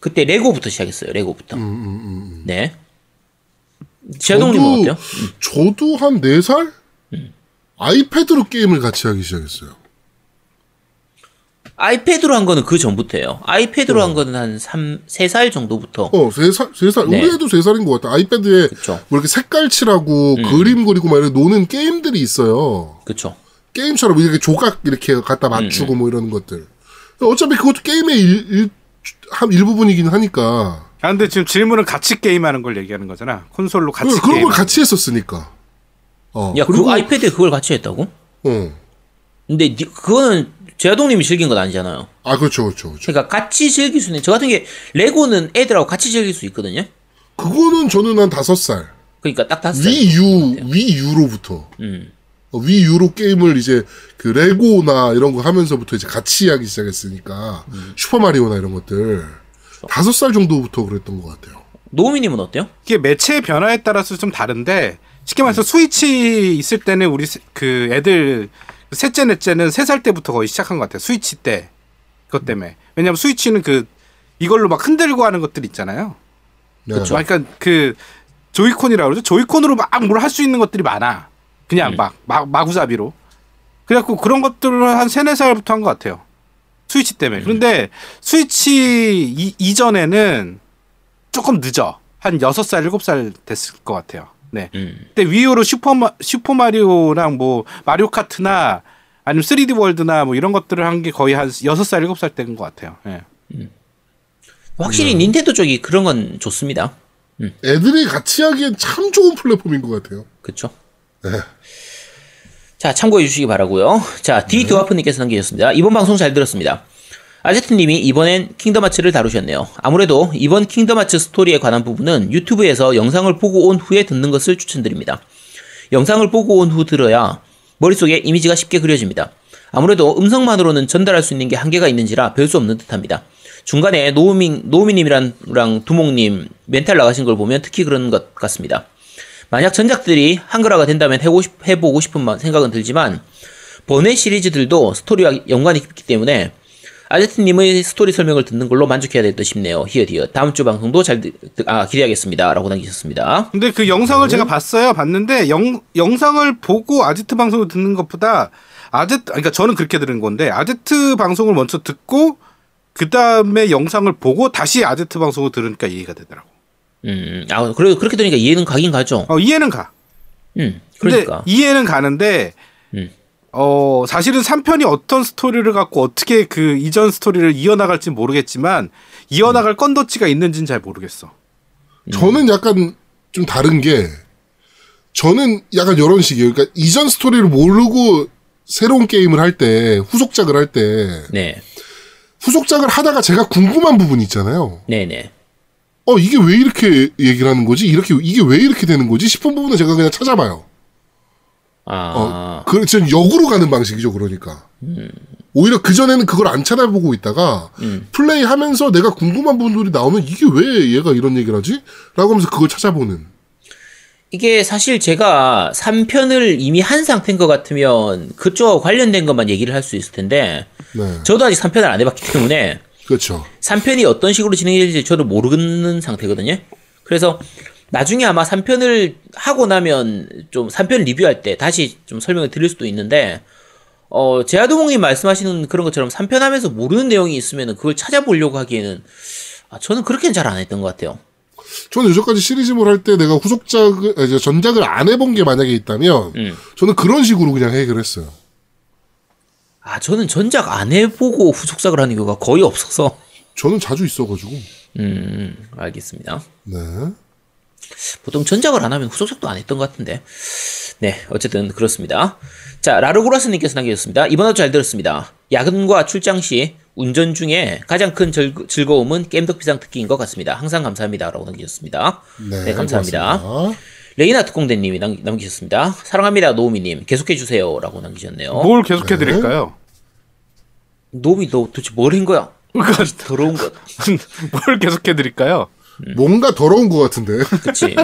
그때 레고부터 시작했어요. 레고부터. 네. 제동님은 어때요? 저도 한 4살? 아이패드로 게임을 같이 하기 시작했어요. 아이패드로 한 거는 그 전부터예요. 아이패드로 한 거는 한 3살 정도부터. 3살. 네. 우리 애도 3살인 것 같아. 아이패드에 그쵸. 뭐 이렇게 색깔 칠하고 그림 그리고 막 이런 노는 게임들이 있어요. 그쵸. 게임처럼 이렇게 조각 이렇게 갖다 맞추고 뭐 이런 것들. 어차피 그것도 게임의 한 일부분이긴 하니까. 아, 근데 지금 질문은 같이 게임하는 걸 얘기하는 거잖아. 콘솔로 같이 게임. 그런 걸 같이 했었으니까. 야, 그리고 아이패드에 그걸 같이 했다고? 근데 그거는 제아동님이 즐긴 건 아니잖아요. 아, 그렇죠. 그러니까 같이 즐길 수 있는, 저 같은 게 레고는 애들하고 같이 즐길 수 있거든요. 그거는 저는 한 5살. 그러니까 딱 5살. 위유로부터. 위유로 게임을 이제 그 레고나 이런 거 하면서부터 이제 같이 하기 시작했으니까 슈퍼마리오나 이런 것들. 5살 정도부터 그랬던 것 같아요. 노우미님은 어때요? 이게 매체의 변화에 따라서 좀 다른데, 쉽게 말해서 스위치 있을 때는 우리 그 애들, 셋째, 넷째는 3살 때부터 거의 시작한 것 같아요. 스위치 때. 그것 때문에. 왜냐면 스위치는 이걸로 막 흔들고 하는 것들 있잖아요. 네. 그쵸. 그러니까 조이콘이라고 그러죠? 조이콘으로 막 뭘 할 수 있는 것들이 많아. 그냥 마구잡이로. 그래갖고 그런 것들을 한 3, 4살부터 한 것 같아요. 스위치 때문에. 그런데 스위치 이전에는 조금 늦어. 한 6살, 7살 됐을 것 같아요. 네. 그때 위유로 슈퍼마리오랑 뭐 마리오 카트나 아니면 3D 월드나 뭐 이런 것들을 한 게 거의 한 6살, 7살 때인 것 같아요. 네. 확실히 닌텐도 쪽이 그런 건 좋습니다. 애들이 같이 하기엔 참 좋은 플랫폼인 것 같아요. 그렇죠. 네. 자, 참고해 주시기 바라고요. 자, 디드와프님께서 남겨주셨습니다. 이번 방송 잘 들었습니다. 아제트님이 이번엔 킹덤하츠를 다루셨네요. 아무래도 이번 킹덤하츠 스토리에 관한 부분은 유튜브에서 영상을 보고 온 후에 듣는 것을 추천드립니다. 영상을 보고 온 후 들어야 머릿속에 이미지가 쉽게 그려집니다. 아무래도 음성만으로는 전달할 수 있는 게 한계가 있는지라 별 수 없는 듯합니다. 중간에 노우미님이랑 두목님 멘탈 나가신 걸 보면 특히 그런 것 같습니다. 만약 전작들이 한글화가 된다면 해보고 싶은 생각은 들지만 번외 시리즈들도 스토리와 연관이 깊기 때문에 아제트님의 스토리 설명을 듣는 걸로 만족해야 될 듯 싶네요. 히어디어 다음 주 방송도 잘 기대하겠습니다. 라고 남기셨습니다. 근데 그 영상을 제가 봤는데 영상을 보고 아제트 방송을 듣는 것보다 그러니까 저는 그렇게 들은 건데 아제트 방송을 먼저 듣고 그 다음에 영상을 보고 다시 아제트 방송을 들으니까 이해가 되더라고. 그래도 그렇게 되니까 이해는 가긴 가죠. 이해는 가. 그러니까. 근데 이해는 가는데, 사실은 3편이 어떤 스토리를 갖고 어떻게 그 이전 스토리를 이어나갈지 모르겠지만, 이어나갈 건더치가 있는지는 잘 모르겠어. 저는 약간 좀 다른 게, 저는 약간 이런 식이에요. 그러니까 이전 스토리를 모르고 새로운 게임을 할 때, 후속작을 할 때, 네. 후속작을 하다가 제가 궁금한 부분이 있잖아요. 네네. 이게 왜 이렇게 얘기를 하는 거지? 이게 왜 이렇게 되는 거지? 싶은 부분은 제가 그냥 찾아봐요. 지금 역으로 가는 방식이죠, 그러니까. 오히려 그전에는 그걸 안 찾아보고 있다가, 플레이하면서 내가 궁금한 부분들이 나오면 이게 왜 얘가 이런 얘기를 하지? 라고 하면서 그걸 찾아보는. 이게 사실 제가 3편을 이미 한 상태인 것 같으면, 그쪽 관련된 것만 얘기를 할 수 있을 텐데, 네. 저도 아직 3편을 안 해봤기 때문에, 그렇죠. 3편이 어떤 식으로 진행될지 저도 모르는 상태거든요. 그래서 나중에 아마 3편을 하고 나면 좀 3편 리뷰할 때 다시 좀 설명을 드릴 수도 있는데 제아도몽님 말씀하시는 그런 것처럼 3편 하면서 모르는 내용이 있으면 그걸 찾아보려고 하기에는 저는 그렇게는 잘 안 했던 것 같아요. 저는 요즘까지 시리즈물 할 때 내가 전작을 안 해본 게 만약에 있다면 저는 그런 식으로 그냥 해결했어요. 저는 전작 안 해보고 후속작을 하는 경우가 거의 없어서. 저는 자주 있어가지고. 알겠습니다. 네. 보통 전작을 안 하면 후속작도 안 했던 것 같은데. 네, 어쨌든 그렇습니다. 자, 라르고라스님께서 남겨주셨습니다. 이번 화도 잘 들었습니다. 야근과 출장 시 운전 중에 가장 큰 즐거움은 겜덕비상 특기인 것 같습니다. 항상 감사합니다. 라고 남겨주셨습니다. 네, 감사합니다. 고맙습니다. 레이나 특공대님이 남기셨습니다. 사랑합니다, 노우미님. 계속해주세요. 라고 남기셨네요. 뭘 계속해드릴까요? 노우미, 너 도대체 뭘 한 거야? 뭔가 더러운 것. 뭘 계속해드릴까요? 뭔가 더러운 것 같은데. 그치.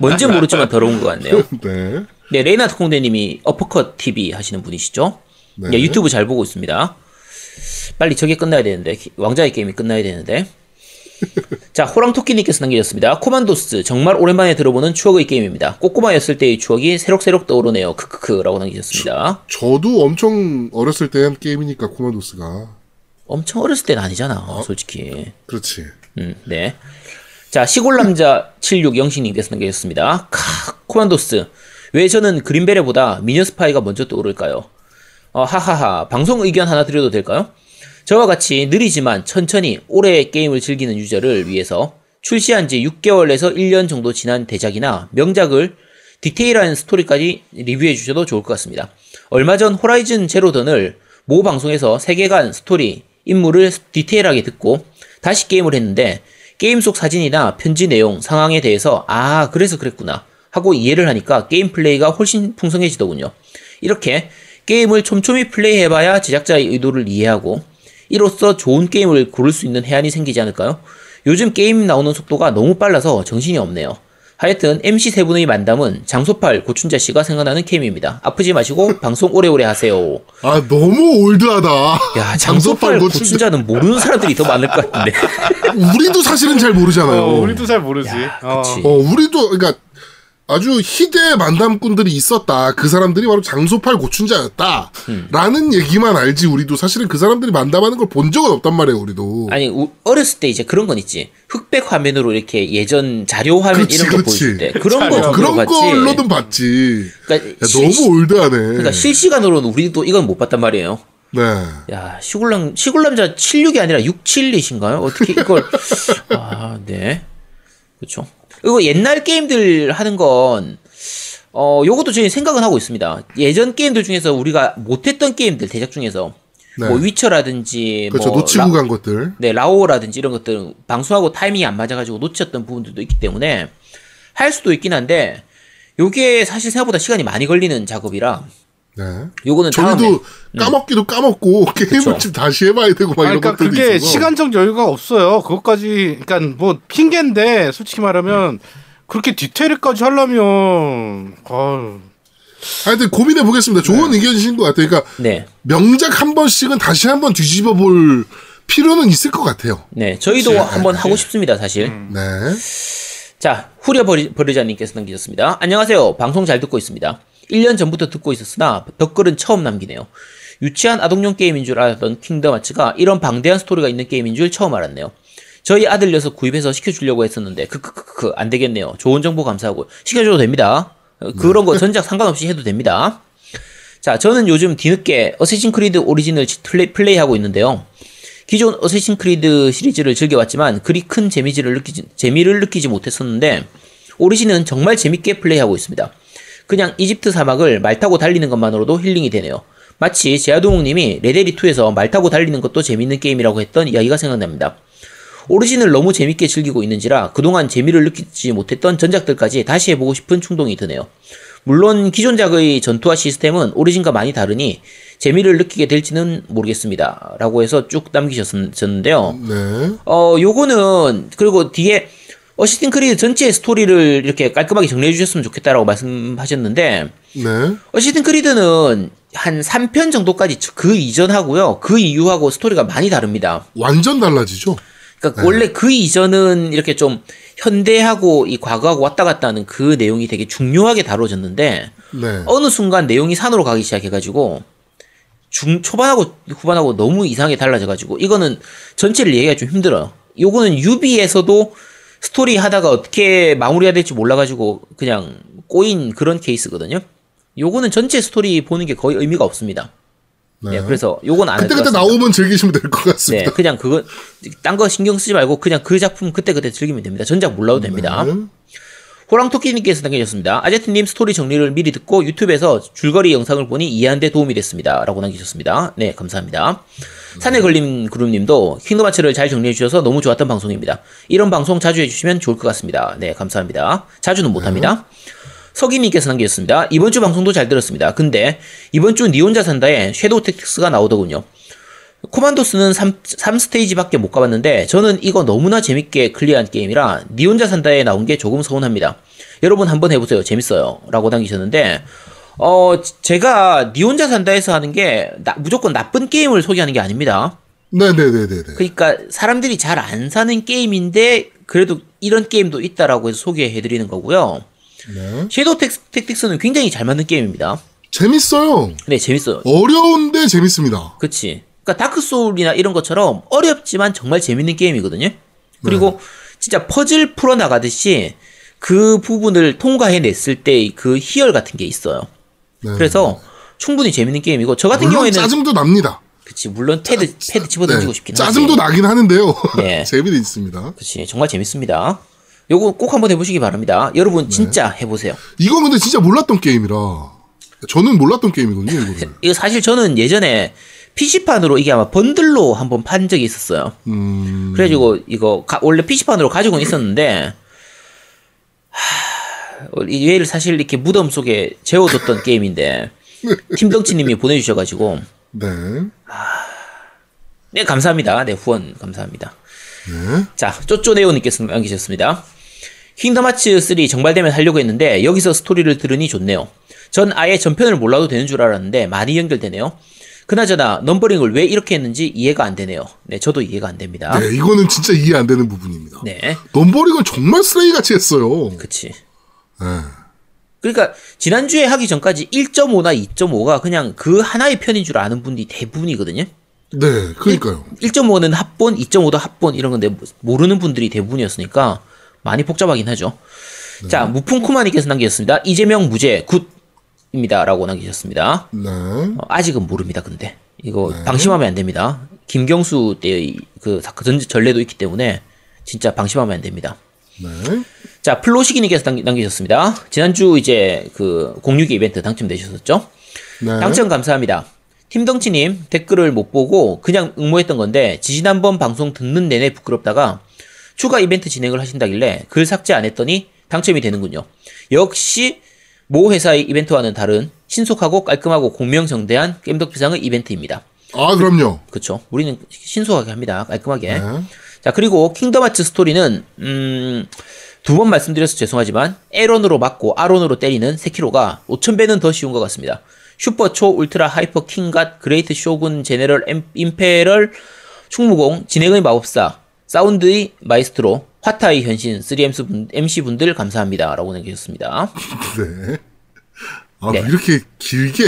뭔지 모르지만 더러운 것 같네요. 네. 네, 레이나트 콩대님이 어퍼컷 TV 하시는 분이시죠? 네. 네, 유튜브 잘 보고 있습니다. 빨리 저게 끝나야 되는데, 왕자의 게임이 끝나야 되는데. 자, 호랑토끼님께서 남겨주셨습니다. 코만도스 정말 오랜만에 들어보는 추억의 게임입니다. 꼬꼬마였을 때의 추억이 새록새록 떠오르네요. 크크크라고 남겨주셨습니다. 저도 엄청 어렸을 때 한 게임이니까 코만도스가. 엄청 어렸을 때는 아니잖아, 어? 솔직히. 그렇지. 네. 자, 시골남자 76영식님께서 남겨주셨습니다. 코만도스 왜 저는 그린베레보다 미녀스파이가 먼저 떠오를까요? 하하하. 방송 의견 하나 드려도 될까요? 저와 같이 느리지만 천천히 오래 게임을 즐기는 유저를 위해서 출시한 지 6개월에서 1년 정도 지난 대작이나 명작을 디테일한 스토리까지 리뷰해 주셔도 좋을 것 같습니다. 얼마 전 호라이즌 제로던을 모 방송에서 세계관, 스토리, 인물을 디테일하게 듣고 다시 게임을 했는데 게임 속 사진이나 편지 내용, 상황에 대해서 아, 그래서 그랬구나 하고 이해를 하니까 게임 플레이가 훨씬 풍성해지더군요. 이렇게 게임을 촘촘히 플레이해봐야 제작자의 의도를 이해하고 이로써 좋은 게임을 고를 수 있는 해안이 생기지 않을까요? 요즘 게임 나오는 속도가 너무 빨라서 정신이 없네요. 하여튼 MC 세 분의 만담은 장소팔, 고춘자 씨가 생각나는 캠입니다. 아프지 마시고 방송 오래오래 하세요. 아, 너무 올드하다. 야, 장소팔, 고춘자는 모르는 사람들이 더 많을 것 같은데. 우리도 사실은 잘 모르잖아요. 우리도 잘 모르지. 야, 우리도 그러니까 아주 희대의 만담꾼들이 있었다. 그 사람들이 바로 장소팔 고춘자였다. 라는 얘기만 알지. 우리도 사실은 그 사람들이 만담하는 걸 본 적은 없단 말이에요. 우리도. 아니 어렸을 때 이제 그런 건 있지. 흑백 화면으로 이렇게 예전 자료 화면 그렇지, 이런 거 보여줄 때 그런 거 그런 걸로든 봤지. 그러니까 야, 너무 올드하네. 그러니까 실시간으로는 우리도 이건 못 봤단 말이에요. 네. 야, 시골남자 76이 아니라 672신가요? 어떻게 이걸 아, 네. 그렇죠. 그리고 옛날 게임들 하는 건, 요것도 저희 생각은 하고 있습니다. 예전 게임들 중에서 우리가 못했던 게임들, 대작 중에서. 네. 뭐, 위쳐라든지. 그렇죠. 뭐 놓치고 간 것들. 네, 라오라든지 이런 것들은 방송하고 타이밍이 안 맞아가지고 놓쳤던 부분들도 있기 때문에 할 수도 있긴 한데, 요게 사실 생각보다 시간이 많이 걸리는 작업이라. 네. 요거는 저희도 까먹기도 까먹고 게임을 좀 다시 해봐야 되고 막 이런 것들이 있어서 그게 시간적 여유가 없어요. 그것까지 그러니까 뭐 핑계인데 솔직히 말하면 그렇게 디테일까지 하려면 하여튼 고민해 보겠습니다. 좋은 의견이신 것 같아요. 그러니까 명작 한 번씩은 다시 한번 뒤집어 볼 필요는 있을 것 같아요. 네, 저희도 한번 하고 싶습니다, 사실. 네. 자, 후려버리자님께서 남기셨습니다. 안녕하세요. 방송 잘 듣고 있습니다. 1년 전부터 듣고 있었으나 댓글은 처음 남기네요. 유치한 아동용 게임인 줄 알았던 킹덤 하츠가 이런 방대한 스토리가 있는 게임인 줄 처음 알았네요. 저희 아들 녀석 구입해서 시켜주려고 했었는데 크크크크 안 되겠네요. 좋은 정보 감사하고 시켜줘도 됩니다. 그런 거 전작 상관없이 해도 됩니다. 자, 저는 요즘 뒤늦게 어쌔신 크리드 오리진을 플레이하고 있는데요. 기존 어쌔신 크리드 시리즈를 즐겨왔지만 그리 큰 재미를 느끼지 못했었는데 오리진은 정말 재밌게 플레이하고 있습니다. 그냥 이집트 사막을 말 타고 달리는 것만으로도 힐링이 되네요. 마치 제아동욱님이 레데리2에서 말 타고 달리는 것도 재밌는 게임이라고 했던 이야기가 생각납니다. 오리진을 너무 재밌게 즐기고 있는지라 그동안 재미를 느끼지 못했던 전작들까지 다시 해보고 싶은 충동이 드네요. 물론 기존작의 전투와 시스템은 오리진과 많이 다르니 재미를 느끼게 될지는 모르겠습니다. 라고 해서 쭉 남기셨는데요. 네. 요거는 그리고 뒤에 어시스팅 크리드 전체의 스토리를 이렇게 깔끔하게 정리해 주셨으면 좋겠다라고 말씀하셨는데, 네. 어시스팅 크리드는 한 3편 정도까지 그 이전하고요, 그 이후하고 스토리가 많이 다릅니다. 완전 달라지죠? 그러니까 원래 그 이전은 이렇게 좀 현대하고 이 과거하고 왔다 갔다 하는 그 내용이 되게 중요하게 다뤄졌는데, 어느 순간 내용이 산으로 가기 시작해가지고, 초반하고 후반하고 너무 이상하게 달라져가지고, 이거는 전체를 얘기하기 좀 힘들어요. 요거는 유비에서도 스토리 하다가 어떻게 마무리해야 될지 몰라가지고 그냥 꼬인 그런 케이스거든요. 요거는 전체 스토리 보는 게 거의 의미가 없습니다. 네, 그래서 요건 안 할 것 같습니다. 그때그때 나오면 즐기시면 될 것 같습니다. 네, 그냥 그거 딴 거 신경 쓰지 말고 그냥 그 작품 그때그때 즐기면 됩니다. 전작 몰라도 됩니다. 호랑토끼님께서 남겨주셨습니다. 아제트님 스토리 정리를 미리 듣고 유튜브에서 줄거리 영상을 보니 이해하는데 도움이 됐습니다. 라고 남겨주셨습니다. 네, 감사합니다. 산에 걸린 그룹님도 킹덤 하츠를 잘 정리해주셔서 너무 좋았던 방송입니다. 이런 방송 자주 해주시면 좋을 것 같습니다. 네, 감사합니다. 자주는 못합니다. 서기님께서 남겨주셨습니다. 이번 주 방송도 잘 들었습니다. 근데 이번 주 니 혼자 산다에 섀도우 택틱스가 나오더군요. 코만도스는 3스테이지밖에 못 가봤는데 저는 이거 너무나 재밌게 클리어한 게임이라 니 혼자 산다에 나온 게 조금 서운합니다. 여러분 한번 해보세요. 재밌어요. 라고 남기셨는데 제가 니 혼자 산다에서 하는 게 무조건 나쁜 게임을 소개하는 게 아닙니다. 네네네네. 그러니까 사람들이 잘 안 사는 게임인데 그래도 이런 게임도 있다라고 해서 소개해드리는 거고요. 네. 섀도우 택틱스는 굉장히 잘 만든 게임입니다. 재밌어요. 네, 재밌어요. 어려운데 재밌습니다. 그치. 그러니까 다크 소울이나 이런 것처럼 어렵지만 정말 재밌는 게임이거든요. 그리고 네. 진짜 퍼즐 풀어 나가듯이 그 부분을 통과해냈을 때의 그 희열 같은 게 있어요. 네. 그래서 충분히 재밌는 게임이고 저 같은 물론 경우에는 짜증도 납니다. 그치, 물론 패드 집어던지고 네. 싶긴 하죠. 짜증도 하지. 나긴 하는데요. 네. 재미는 있습니다. 그치, 정말 재밌습니다. 요거 꼭 한번 해보시기 바랍니다. 여러분 진짜 네. 해보세요. 이건 근데 진짜 몰랐던 게임이라 저는 몰랐던 게임이거든요. 이거를. 이거 사실 저는 예전에 PC판으로 이게 아마 번들로 한번 판 적이 있었어요. 그래가지고 이거 원래 PC판으로 가지고는 있었는데 얘를 사실 이렇게 무덤 속에 재워뒀던 게임인데 팀덩치님이 보내주셔가지고 네. 네 감사합니다. 네 후원 감사합니다. 네. 자, 쪼쪼네오님께서 남기셨습니다. 킹덤 하츠 3 정발되면 하려고 했는데 여기서 스토리를 들으니 좋네요. 전 아예 전편을 몰라도 되는 줄 알았는데 많이 연결되네요. 그나저나 넘버링을 왜 이렇게 했는지 이해가 안 되네요. 네, 저도 이해가 안 됩니다. 네, 이거는 진짜 이해 안 되는 부분입니다. 네, 넘버링은 정말 쓰레기같이 했어요. 그치. 네. 그러니까 지난주에 하기 전까지 1.5나 2.5가 그냥 그 하나의 편인 줄 아는 분들이 대부분이거든요. 네, 그러니까요. 1.5는 합본, 2.5도 합본 이런 건데 모르는 분들이 대부분이었으니까 많이 복잡하긴 하죠. 네. 자, 무풍쿠마님께서 남기셨습니다. 이재명 무죄 굿입니다. 라고 남기셨습니다. 네. 아직은 모릅니다. 근데 이거 네. 방심하면 안 됩니다. 김경수 때의 그 전례도 있기 때문에 진짜 방심하면 안 됩니다. 네. 자, 플로시기님께서 남기셨습니다. 지난주 이제 그 공유기 이벤트 당첨되셨었죠? 네. 당첨 감사합니다. 팀덩치님 댓글을 못 보고 그냥 응모했던 건데 지난번 방송 듣는 내내 부끄럽다가 추가 이벤트 진행을 하신다길래 글 삭제 안 했더니 당첨이 되는군요. 역시 모 회사의 이벤트와는 다른 신속하고 깔끔하고 공명정대한 겜덕비상의 이벤트입니다. 아 그럼요. 그쵸. 우리는 신속하게 합니다. 깔끔하게. 네. 자 그리고 킹덤하츠 스토리는 두 번 말씀드려서 죄송하지만 에론으로 맞고 아론으로 때리는 세키로가 5,000배는 더 쉬운 것 같습니다. 슈퍼초, 울트라, 하이퍼, 킹갓, 그레이트 쇼군, 제네럴, 임페럴, 충무공, 진행의 마법사, 사운드의 마이스트로, 화타의 현신, 3MC분들 감사합니다. 라고 남겨주셨습니다. 네. 아, 네. 이렇게 길게?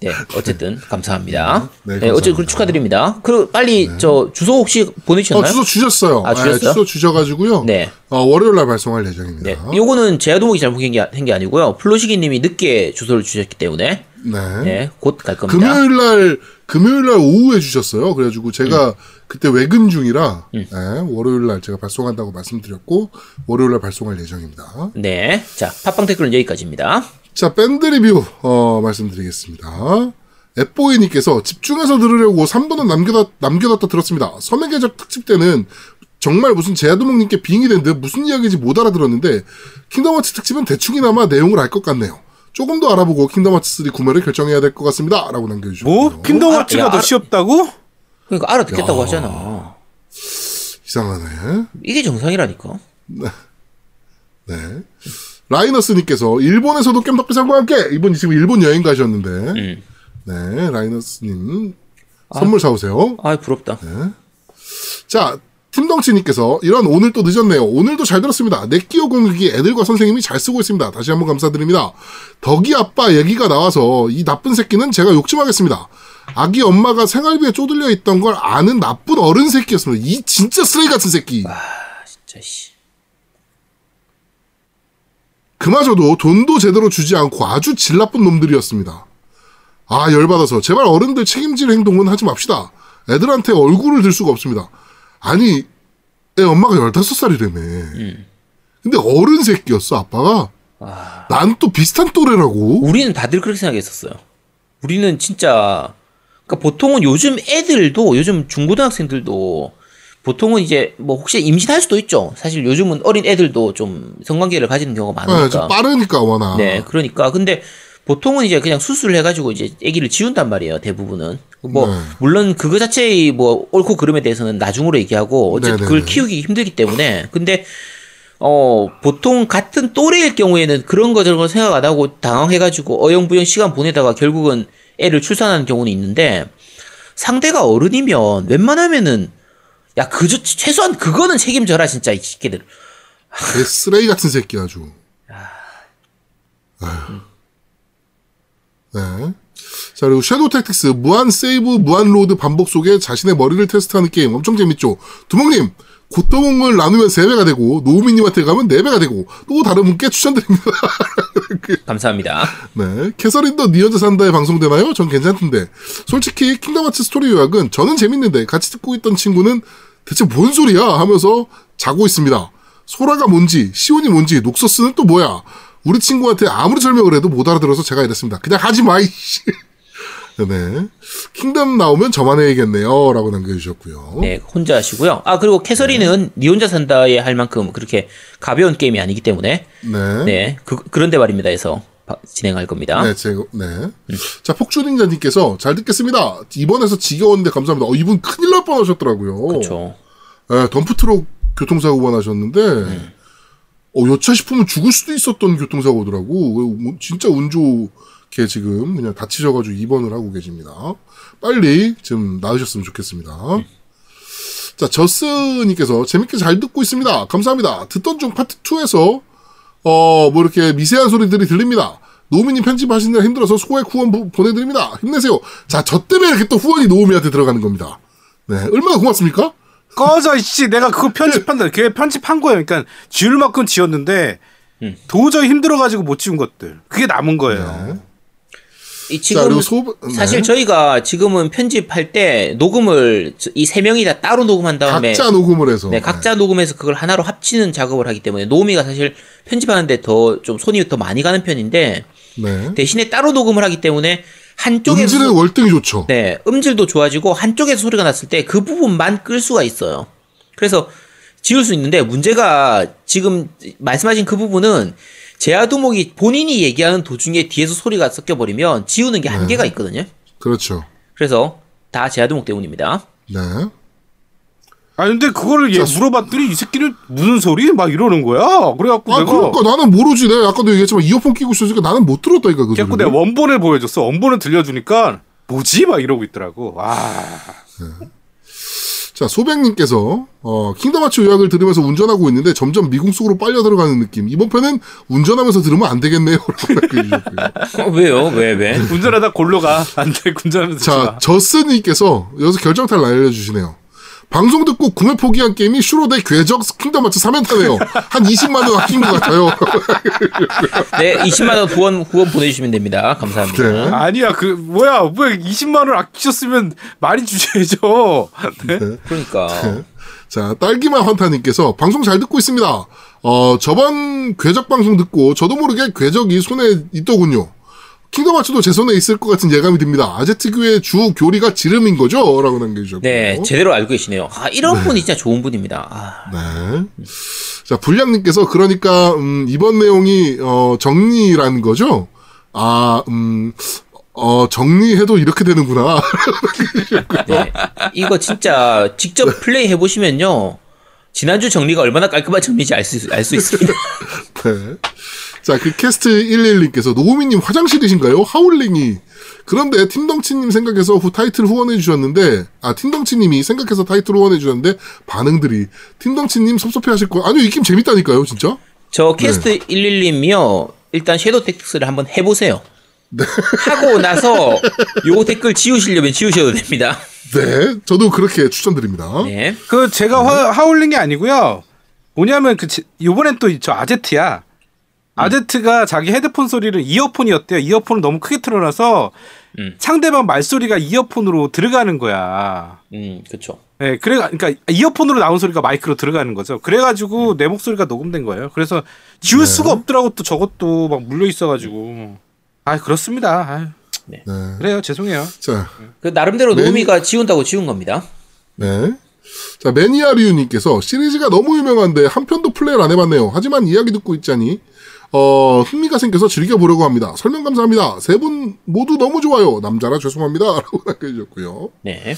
네, 어쨌든 감사합니다. 네, 네, 어쨌든 축하드립니다. 그리고 빨리 네. 저 주소 혹시 보내주셨나요? 주소 주셨어요. 아, 주셨어요? 네, 주소 주셔가지고요. 네. 월요일날 발송할 예정입니다. 네. 요거는 제가 도목이 잘못된 게 아니고요. 플로시기님이 늦게 주소를 주셨기 때문에 네, 네 곧 갈 겁니다. 금요일날 오후에 주셨어요. 그래가지고 제가 그때 외근 중이라 네, 월요일날 제가 발송한다고 말씀드렸고 월요일날 발송할 예정입니다. 네, 자 팟빵 댓글은 여기까지입니다. 자, 밴드 리뷰, 말씀드리겠습니다. 앱보이님께서 집중해서 들으려고 3분은 남겨놨다 들었습니다. 섬의 계적 특집 때는 정말 무슨 제아도목님께 빙이 된 듯 무슨 이야기인지 못 알아들었는데, 킹덤하츠 특집은 대충이나마 내용을 알 것 같네요. 조금 더 알아보고 킹덤하츠 3 구매를 결정해야 될 것 같습니다. 라고 남겨주셨고요. 뭐? 킹덤하츠가 더 쉬웠다고? 그러니까 알아듣겠다고 야, 하잖아. 이상하네. 이게 정상이라니까. 네. 네. 라이너스님께서 일본에서도 겜덕비상과 함께 이번 지금 일본 여행 가셨는데 네 라이너스님 선물 사오세요. 아 부럽다. 네. 자 팀덩치님께서 이런 오늘 또 늦었네요. 오늘도 잘 들었습니다. 넷기어 공유기 애들과 선생님이 잘 쓰고 있습니다. 다시 한번 감사드립니다. 덕이 아빠 얘기가 나와서 이 나쁜 새끼는 제가 욕 좀 하겠습니다. 아기 엄마가 생활비에 쪼들려 있던 걸 아는 나쁜 어른 새끼였습니다. 이 진짜 쓰레기 같은 새끼. 아 진짜 씨. 그마저도 돈도 제대로 주지 않고 아주 질 나쁜 놈들이었습니다. 아 열받아서 제발 어른들 책임질 행동은 하지 맙시다. 애들한테 얼굴을 들 수가 없습니다. 아니 애 엄마가 15살이라며 근데 어른 새끼였어 아빠가. 아... 난 또 비슷한 또래라고. 우리는 다들 그렇게 생각했었어요. 우리는 진짜 그러니까 보통은 요즘 애들도 요즘 중고등학생들도 보통은 이제 뭐 혹시 임신할 수도 있죠. 사실 요즘은 어린 애들도 좀 성관계를 가지는 경우가 많으니까. 네, 좀 빠르니까 워낙. 네, 그러니까 근데 보통은 이제 그냥 수술을 해가지고 이제 아기를 지운단 말이에요. 대부분은. 뭐, 네. 물론 그거 자체의 뭐, 옳고 그름에 대해서는 나중으로 얘기하고, 어쨌든 네네네. 그걸 키우기 힘들기 때문에. 근데, 보통 같은 또래일 경우에는 그런 거 저런 거 생각 안 하고 당황해가지고 어영부영 시간 보내다가 결국은 애를 출산하는 경우는 있는데, 상대가 어른이면 웬만하면은, 야, 최소한 그거는 책임져라, 진짜, 이 새끼들. 개 쓰레기 같은 새끼 아주. 네. 자, 그리고 섀도우 택틱스 무한 세이브 무한 로드 반복 속에 자신의 머리를 테스트하는 게임 엄청 재밌죠. 두목님 고통을 나누면 3배가 되고 노우미님한테 가면 4배가 되고 또 다른 분께 추천드립니다. 감사합니다. 네, 캐서린도 니 혼자 산다에 방송되나요? 전 괜찮던데. 솔직히 킹덤하츠 스토리 요약은 저는 재밌는데 같이 듣고 있던 친구는 대체 뭔 소리야 하면서 자고 있습니다. 소라가 뭔지 시온이 뭔지 녹서스는 또 뭐야. 우리 친구한테 아무리 설명을 해도 못 알아들어서 제가 이랬습니다. 그냥 하지 마, 이씨. 네. 킹덤 나오면 저만 해야겠네요. 라고 남겨주셨고요. 네, 혼자 하시고요. 아, 그리고 캐서린은 니 혼자 산다에 할 만큼 그렇게 가벼운 게임이 아니기 때문에. 네. 네. 그런데 말입니다. 해서 진행할 겁니다. 네, 네. 자, 폭주닌자님께서 잘 듣겠습니다. 이번에서 지겨웠는데 감사합니다. 이분 큰일 날 뻔 하셨더라고요. 그쵸. 네, 덤프트럭 교통사고가 나셨는데. 여차 싶으면 죽을 수도 있었던 교통사고더라고. 진짜 운 좋게 지금 그냥 다치셔가지고 입원을 하고 계십니다. 빨리 좀 나으셨으면 좋겠습니다. 자, 저스님께서 재밌게 잘 듣고 있습니다. 감사합니다. 듣던 중 파트 2에서 뭐 이렇게 미세한 소리들이 들립니다. 노우미님 편집하시느라 힘들어서 소액 후원 보내드립니다. 힘내세요. 자, 저 때문에 이렇게 또 후원이 노우미한테 들어가는 겁니다. 네, 얼마나 고맙습니까? 꺼져, 이씨. 내가 그거 편집한다. 걔 편집한 거예요. 그러니까 지울 만큼 지웠는데 도저히 힘들어가지고 못 지운 것들. 그게 남은 거예요. 네. 이 지금 사실 저희가 지금은 편집할 때 녹음을 이 세 명이 다 따로 녹음한 다음에 각자 녹음을 해서 네, 각자 녹음해서 그걸 하나로 합치는 작업을 하기 때문에 노우미가 사실 편집하는데 더 좀 손이 더 많이 가는 편인데 네. 대신에 따로 녹음을 하기 때문에 한쪽에서 음질은 월등히 좋죠. 네, 음질도 좋아지고 한쪽에서 소리가 났을 때 그 부분만 끌 수가 있어요. 그래서 지울 수 있는데 문제가 지금 말씀하신 그 부분은 제아두목이 본인이 얘기하는 도중에 뒤에서 소리가 섞여버리면 지우는 게 한계가 있거든요. 그렇죠. 그래서 다 제아두목 때문입니다. 네. 아 근데 그거를 얘 물어봤더니 이 새끼는 무슨 소리? 막 이러는 거야. 그래갖고 내가 그러니까 나는 모르지. 내가 아까도 얘기했지만 이어폰 끼고 있었으니까 나는 못 들었다니까. 그래갖고 내가 원본을 보여줬어. 원본을 들려주니까 뭐지? 막 이러고 있더라고. 네. 자, 소백님께서 킹덤하츠 요약을 들으면서 운전하고 있는데 점점 미궁 속으로 빨려 들어가는 느낌. 이번 편은 운전하면서 들으면 안 되겠네요. 왜요? 왜? 운전하다 골로 가. 안 돼. 운전하면서. 자, 저스님께서 여기서 결정타를 날려주시네요. 방송 듣고 구매 포기한 게임이 슈로대 궤적 킹덤하츠 3연타네요. 한 20만 원 아낀 것 같아요. 네, 20만 원 후원 보내주시면 됩니다. 감사합니다. 네. 아니야, 왜 20만 원 아끼셨으면 많이 주셔야죠. 네? 네. 그러니까. 네. 자, 딸기만 환타님께서 방송 잘 듣고 있습니다. 저번 궤적 방송 듣고 저도 모르게 궤적이 손에 있더군요. 킹덤하츠도 제 손에 있을 것 같은 예감이 듭니다. 아재 특유의 주 교리가 지름인 거죠? 라고 남겨주셨고. 네, 제대로 알고 계시네요. 이런 분이 진짜 좋은 분입니다. 네. 자, 불량님께서 그러니까 이번 내용이 정리라는 거죠? 정리해도 이렇게 되는구나. 네, 이거 진짜 직접 플레이 해보시면요. 지난주 정리가 얼마나 깔끔한 정리인지 알 수 있습니다. 네. 자, 그 캐스트 11님께서 노우미님 화장실이신가요? 하울링이. 그런데 팀덩치님 생각해서 타이틀 후원해 주셨는데 팀덩치님이 생각해서 타이틀 후원해 주셨는데 반응들이 팀덩치님 섭섭해하실 거예요. 아니요, 이 게임 재밌다니까요, 진짜. 저 캐스트 네. 11님이요. 일단 섀도우 택틱스를 한번 해보세요. 네. 하고 나서 요 댓글 지우시려면 지우셔도 됩니다. 네, 저도 그렇게 추천드립니다. 네. 제가 하울링이 아니고요. 뭐냐면 요번엔 또 저 아제트야. 아제트가 자기 헤드폰 소리를 이어폰이었대요. 이어폰을 너무 크게 틀어놔서 상대방 말소리가 이어폰으로 들어가는 거야. 그렇죠. 네, 그러니까 이어폰으로 나온 소리가 마이크로 들어가는 거죠. 그래가지고 내 목소리가 녹음된 거예요. 그래서 지울 수가 없더라고. 또 저것도 막 물려 있어가지고. 그렇습니다. 네. 그래요, 죄송해요. 자, 나름대로 노미가 지운다고 지운 겁니다. 네. 자, 매니아리우님께서 시리즈가 너무 유명한데 한 편도 플레이를 안 해봤네요. 하지만 이야기 듣고 있자니 흥미가 생겨서 즐겨보려고 합니다. 설명 감사합니다. 세 분 모두 너무 좋아요. 남자라 죄송합니다. 라고 남겨주셨고요. 네.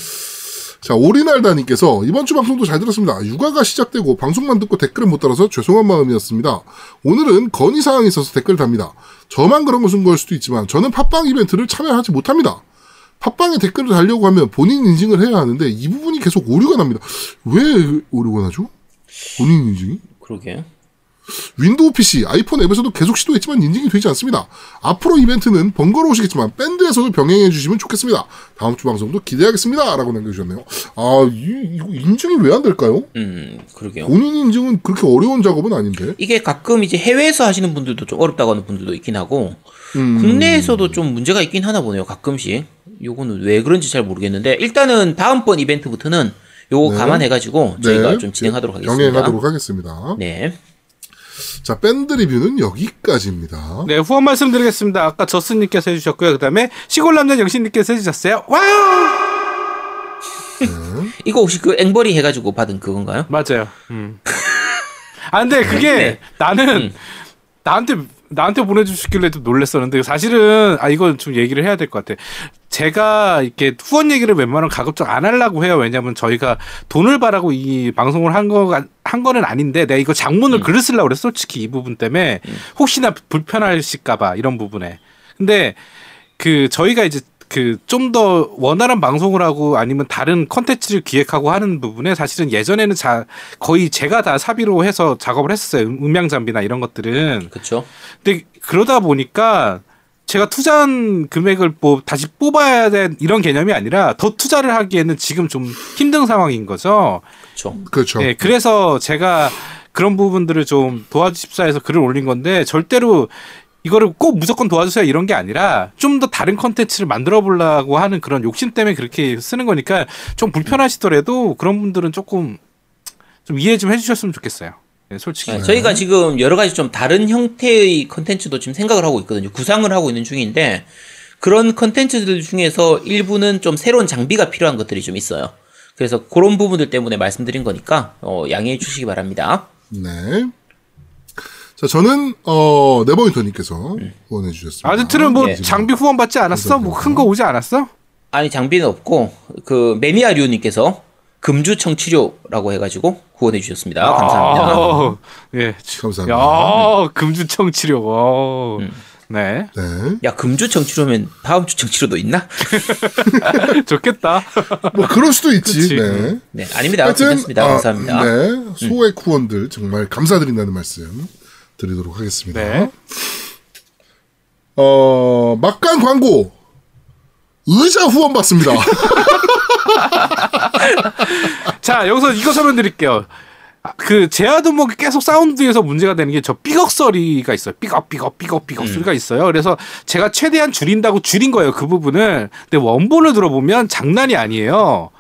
자, 오리날다님께서 이번 주 방송도 잘 들었습니다. 육아가 시작되고 방송만 듣고 댓글을 못 달아서 죄송한 마음이었습니다. 오늘은 건의사항이 있어서 댓글 답니다. 저만 그런 것은 걸 수도 있지만 저는 팟빵 이벤트를 참여하지 못합니다. 팟빵에 댓글을 달려고 하면 본인 인증을 해야 하는데 이 부분이 계속 오류가 납니다. 왜 오류가 나죠? 본인 인증이? 그러게. 윈도우 PC, 아이폰 앱에서도 계속 시도했지만 인증이 되지 않습니다. 앞으로 이벤트는 번거로우시겠지만 밴드에서도 병행해 주시면 좋겠습니다. 다음 주 방송도 기대하겠습니다. 라고 남겨주셨네요. 아, 이거 인증이 왜 안 될까요? 그러게요. 본인 인증은 그렇게 어려운 작업은 아닌데. 이게 가끔 이제 해외에서 하시는 분들도 좀 어렵다고 하는 분들도 있긴 하고 국내에서도 좀 문제가 있긴 하나 보네요. 가끔씩. 요거는 왜 그런지 잘 모르겠는데 일단은 다음번 이벤트부터는 요거 네. 감안해가지고 저희가 네. 좀 진행하도록 하겠습니다. 병행하도록 하겠습니다. 네. 자, 밴드 리뷰는 여기까지입니다. 네, 후원 말씀드리겠습니다. 아까 저스님께서 해주셨고요. 그 다음에 시골남자 영신님께서 해주셨어요. 와우! 네. 이거 혹시 그 앵벌이 해가지고 받은 그건가요? 맞아요. 아, 근데 그게 네. 나는 나한테 보내주시길래 좀 놀랬었는데 사실은 아 이건 좀 얘기를 해야 될 것 같아. 제가 이렇게 후원 얘기를 웬만하면 가급적 안 하려고 해요. 왜냐하면 저희가 돈을 바라고 이 방송을 한 거는 아닌데 내가 이거 장문을 글을 쓰려고 그랬어. 솔직히 이 부분 때문에 혹시나 불편하실까봐 이런 부분에. 근데 그 저희가 이제 그 좀 더 원활한 방송을 하고 아니면 다른 컨텐츠를 기획하고 하는 부분에 사실은 예전에는 거의 제가 다 사비로 해서 작업을 했었어요. 음향 장비나 이런 것들은. 그렇죠. 근데 그러다 보니까 제가 투자한 금액을 뭐 다시 뽑아야 된 이런 개념이 아니라 더 투자를 하기에는 지금 좀 힘든 상황인 거죠. 그렇죠. 그렇죠. 네, 그래서 제가 그런 부분들을 좀 도와주십사 해서 글을 올린 건데 절대로 이거를 꼭 무조건 도와주세요 이런 게 아니라 좀 더 다른 컨텐츠를 만들어 보려고 하는 그런 욕심 때문에 그렇게 쓰는 거니까 좀 불편하시더라도 그런 분들은 조금 좀 이해 좀 해주셨으면 좋겠어요. 네, 솔직히. 네. 저희가 지금 여러 가지 좀 다른 형태의 컨텐츠도 지금 생각을 하고 있거든요. 구상을 하고 있는 중인데 그런 컨텐츠들 중에서 일부는 좀 새로운 장비가 필요한 것들이 좀 있어요. 그래서 그런 부분들 때문에 말씀드린 거니까 양해해 주시기 바랍니다. 네. 자, 저는, 네버윈터님께서 후원해 주셨습니다. 아지트는 뭐, 네. 장비 후원 받지 않았어? 뭐, 큰 거 오지 않았어? 아니, 장비는 없고, 그, 매미아류님께서 금주 청취료라고 해가지고 후원해 주셨습니다. 감사합니다. 예, 감사합니다. 야, 금주 청취료. 네. 네. 야, 금주 청취료면 다음 주 청취료도 있나? 좋겠다. 뭐, 그럴 수도 있지. 네. 네. 아닙니다. 하여튼, 괜찮습니다. 감사합니다. 네. 소액 후원들 정말 감사드린다는 말씀. 드리도록 하겠습니다. 네. 막간 광고 의자 후원 받습니다. 자, 여기서 이거 설명 드릴게요. 그 제아도목이 계속 사운드에서 문제가 되는 게 저 삐걱 소리가 있어요. 삐걱 소리가 있어요. 그래서 제가 최대한 줄인다고 줄인 거예요. 그 부분을. 근데 원본을 들어보면 장난이 아니에요.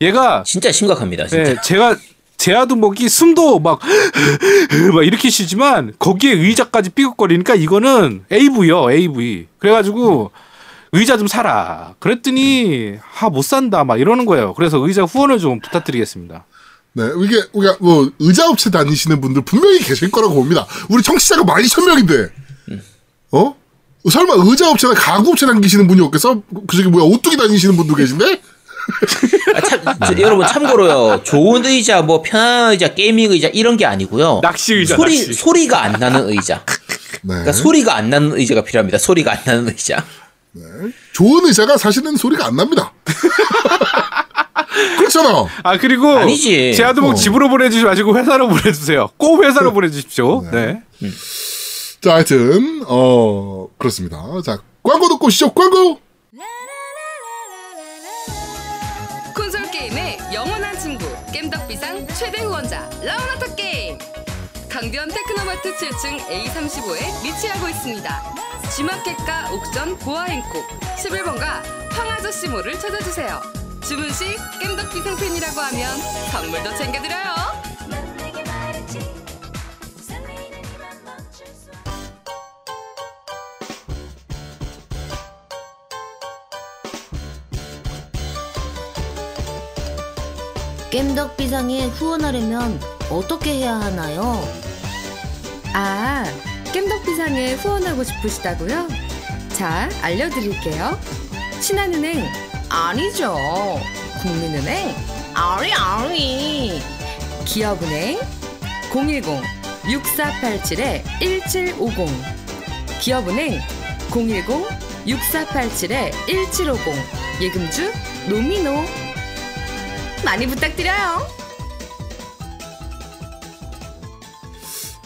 얘가 진짜 심각합니다. 진짜. 네, 제가 제아도목이 숨도 막 이렇게 쉬지만 거기에 의자까지 삐걱거리니까 이거는 AV요, AV. 그래가지고 의자 좀 사라. 그랬더니 아, 못 산다 막 이러는 거예요. 그래서 의자 후원을 좀 부탁드리겠습니다. 네, 이게 우리가 뭐 의자 업체 다니시는 분들 분명히 계실 거라고 봅니다. 우리 청취자가 12,000명인데, 어? 설마 의자 업체나 가구 업체 다니시는 분이 없겠어? 그 저기 뭐야 오뚜기 다니시는 분도 계신데? 아, 참, 여러분 참고로요. 좋은 의자, 뭐 편안한 의자, 게이밍 의자 이런 게 아니고요. 낚시 의자. 소리가 안 나는 의자. 네. 그러니까 소리가 안 나는 의자가 필요합니다. 소리가 안 나는 의자. 네. 좋은 의자가 사실은 소리가 안 납니다. 그렇잖아. 아 그리고 아니지. 제아도목 집으로 보내주지 마시고 회사로 보내주세요. 꼭 회사로 보내주십시오. 네. 네. 자, 하여튼 그렇습니다. 자, 광고 듣고 오시죠. 광고. 최대 후원자 라운하터 게임 강변 테크노마트 7층 A35에 위치하고 있습니다. G마켓과 옥션 보아행콕 11번가 황아저씨몰을 찾아주세요. 주문 시 겜덕비 상품이라고 하면 선물도 챙겨드려요. 겜덕비상에 후원하려면 어떻게 해야 하나요? 아, 겜덕비상에 후원하고 싶으시다고요? 자, 알려드릴게요. 신한은행 아니죠. 국민은행 아리. 기업은행 010-6487-1750 기업은행 010-6487-1750 예금주 노미노 많이 부탁드려요.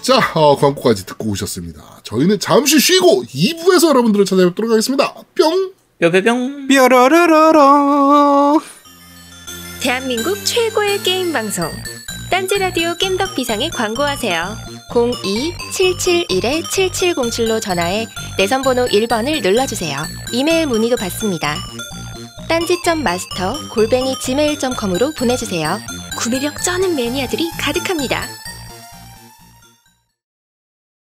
자, 광고까지 듣고 오셨습니다. 저희는 잠시 쉬고 2부에서 여러분들을 찾아뵙도록 하겠습니다. 뿅! 뿅뿅뿅! 뾰로로로로! 대한민국 최고의 게임 방송 딴지라디오 겜덕비상에 광고하세요. 02-771-7707로 전화해 내선번호 1번을 눌러주세요. 이메일 문의도 받습니다. 딴지.master@gmail.com으로 보내주세요. 구매력 쩌는 매니아들이 가득합니다.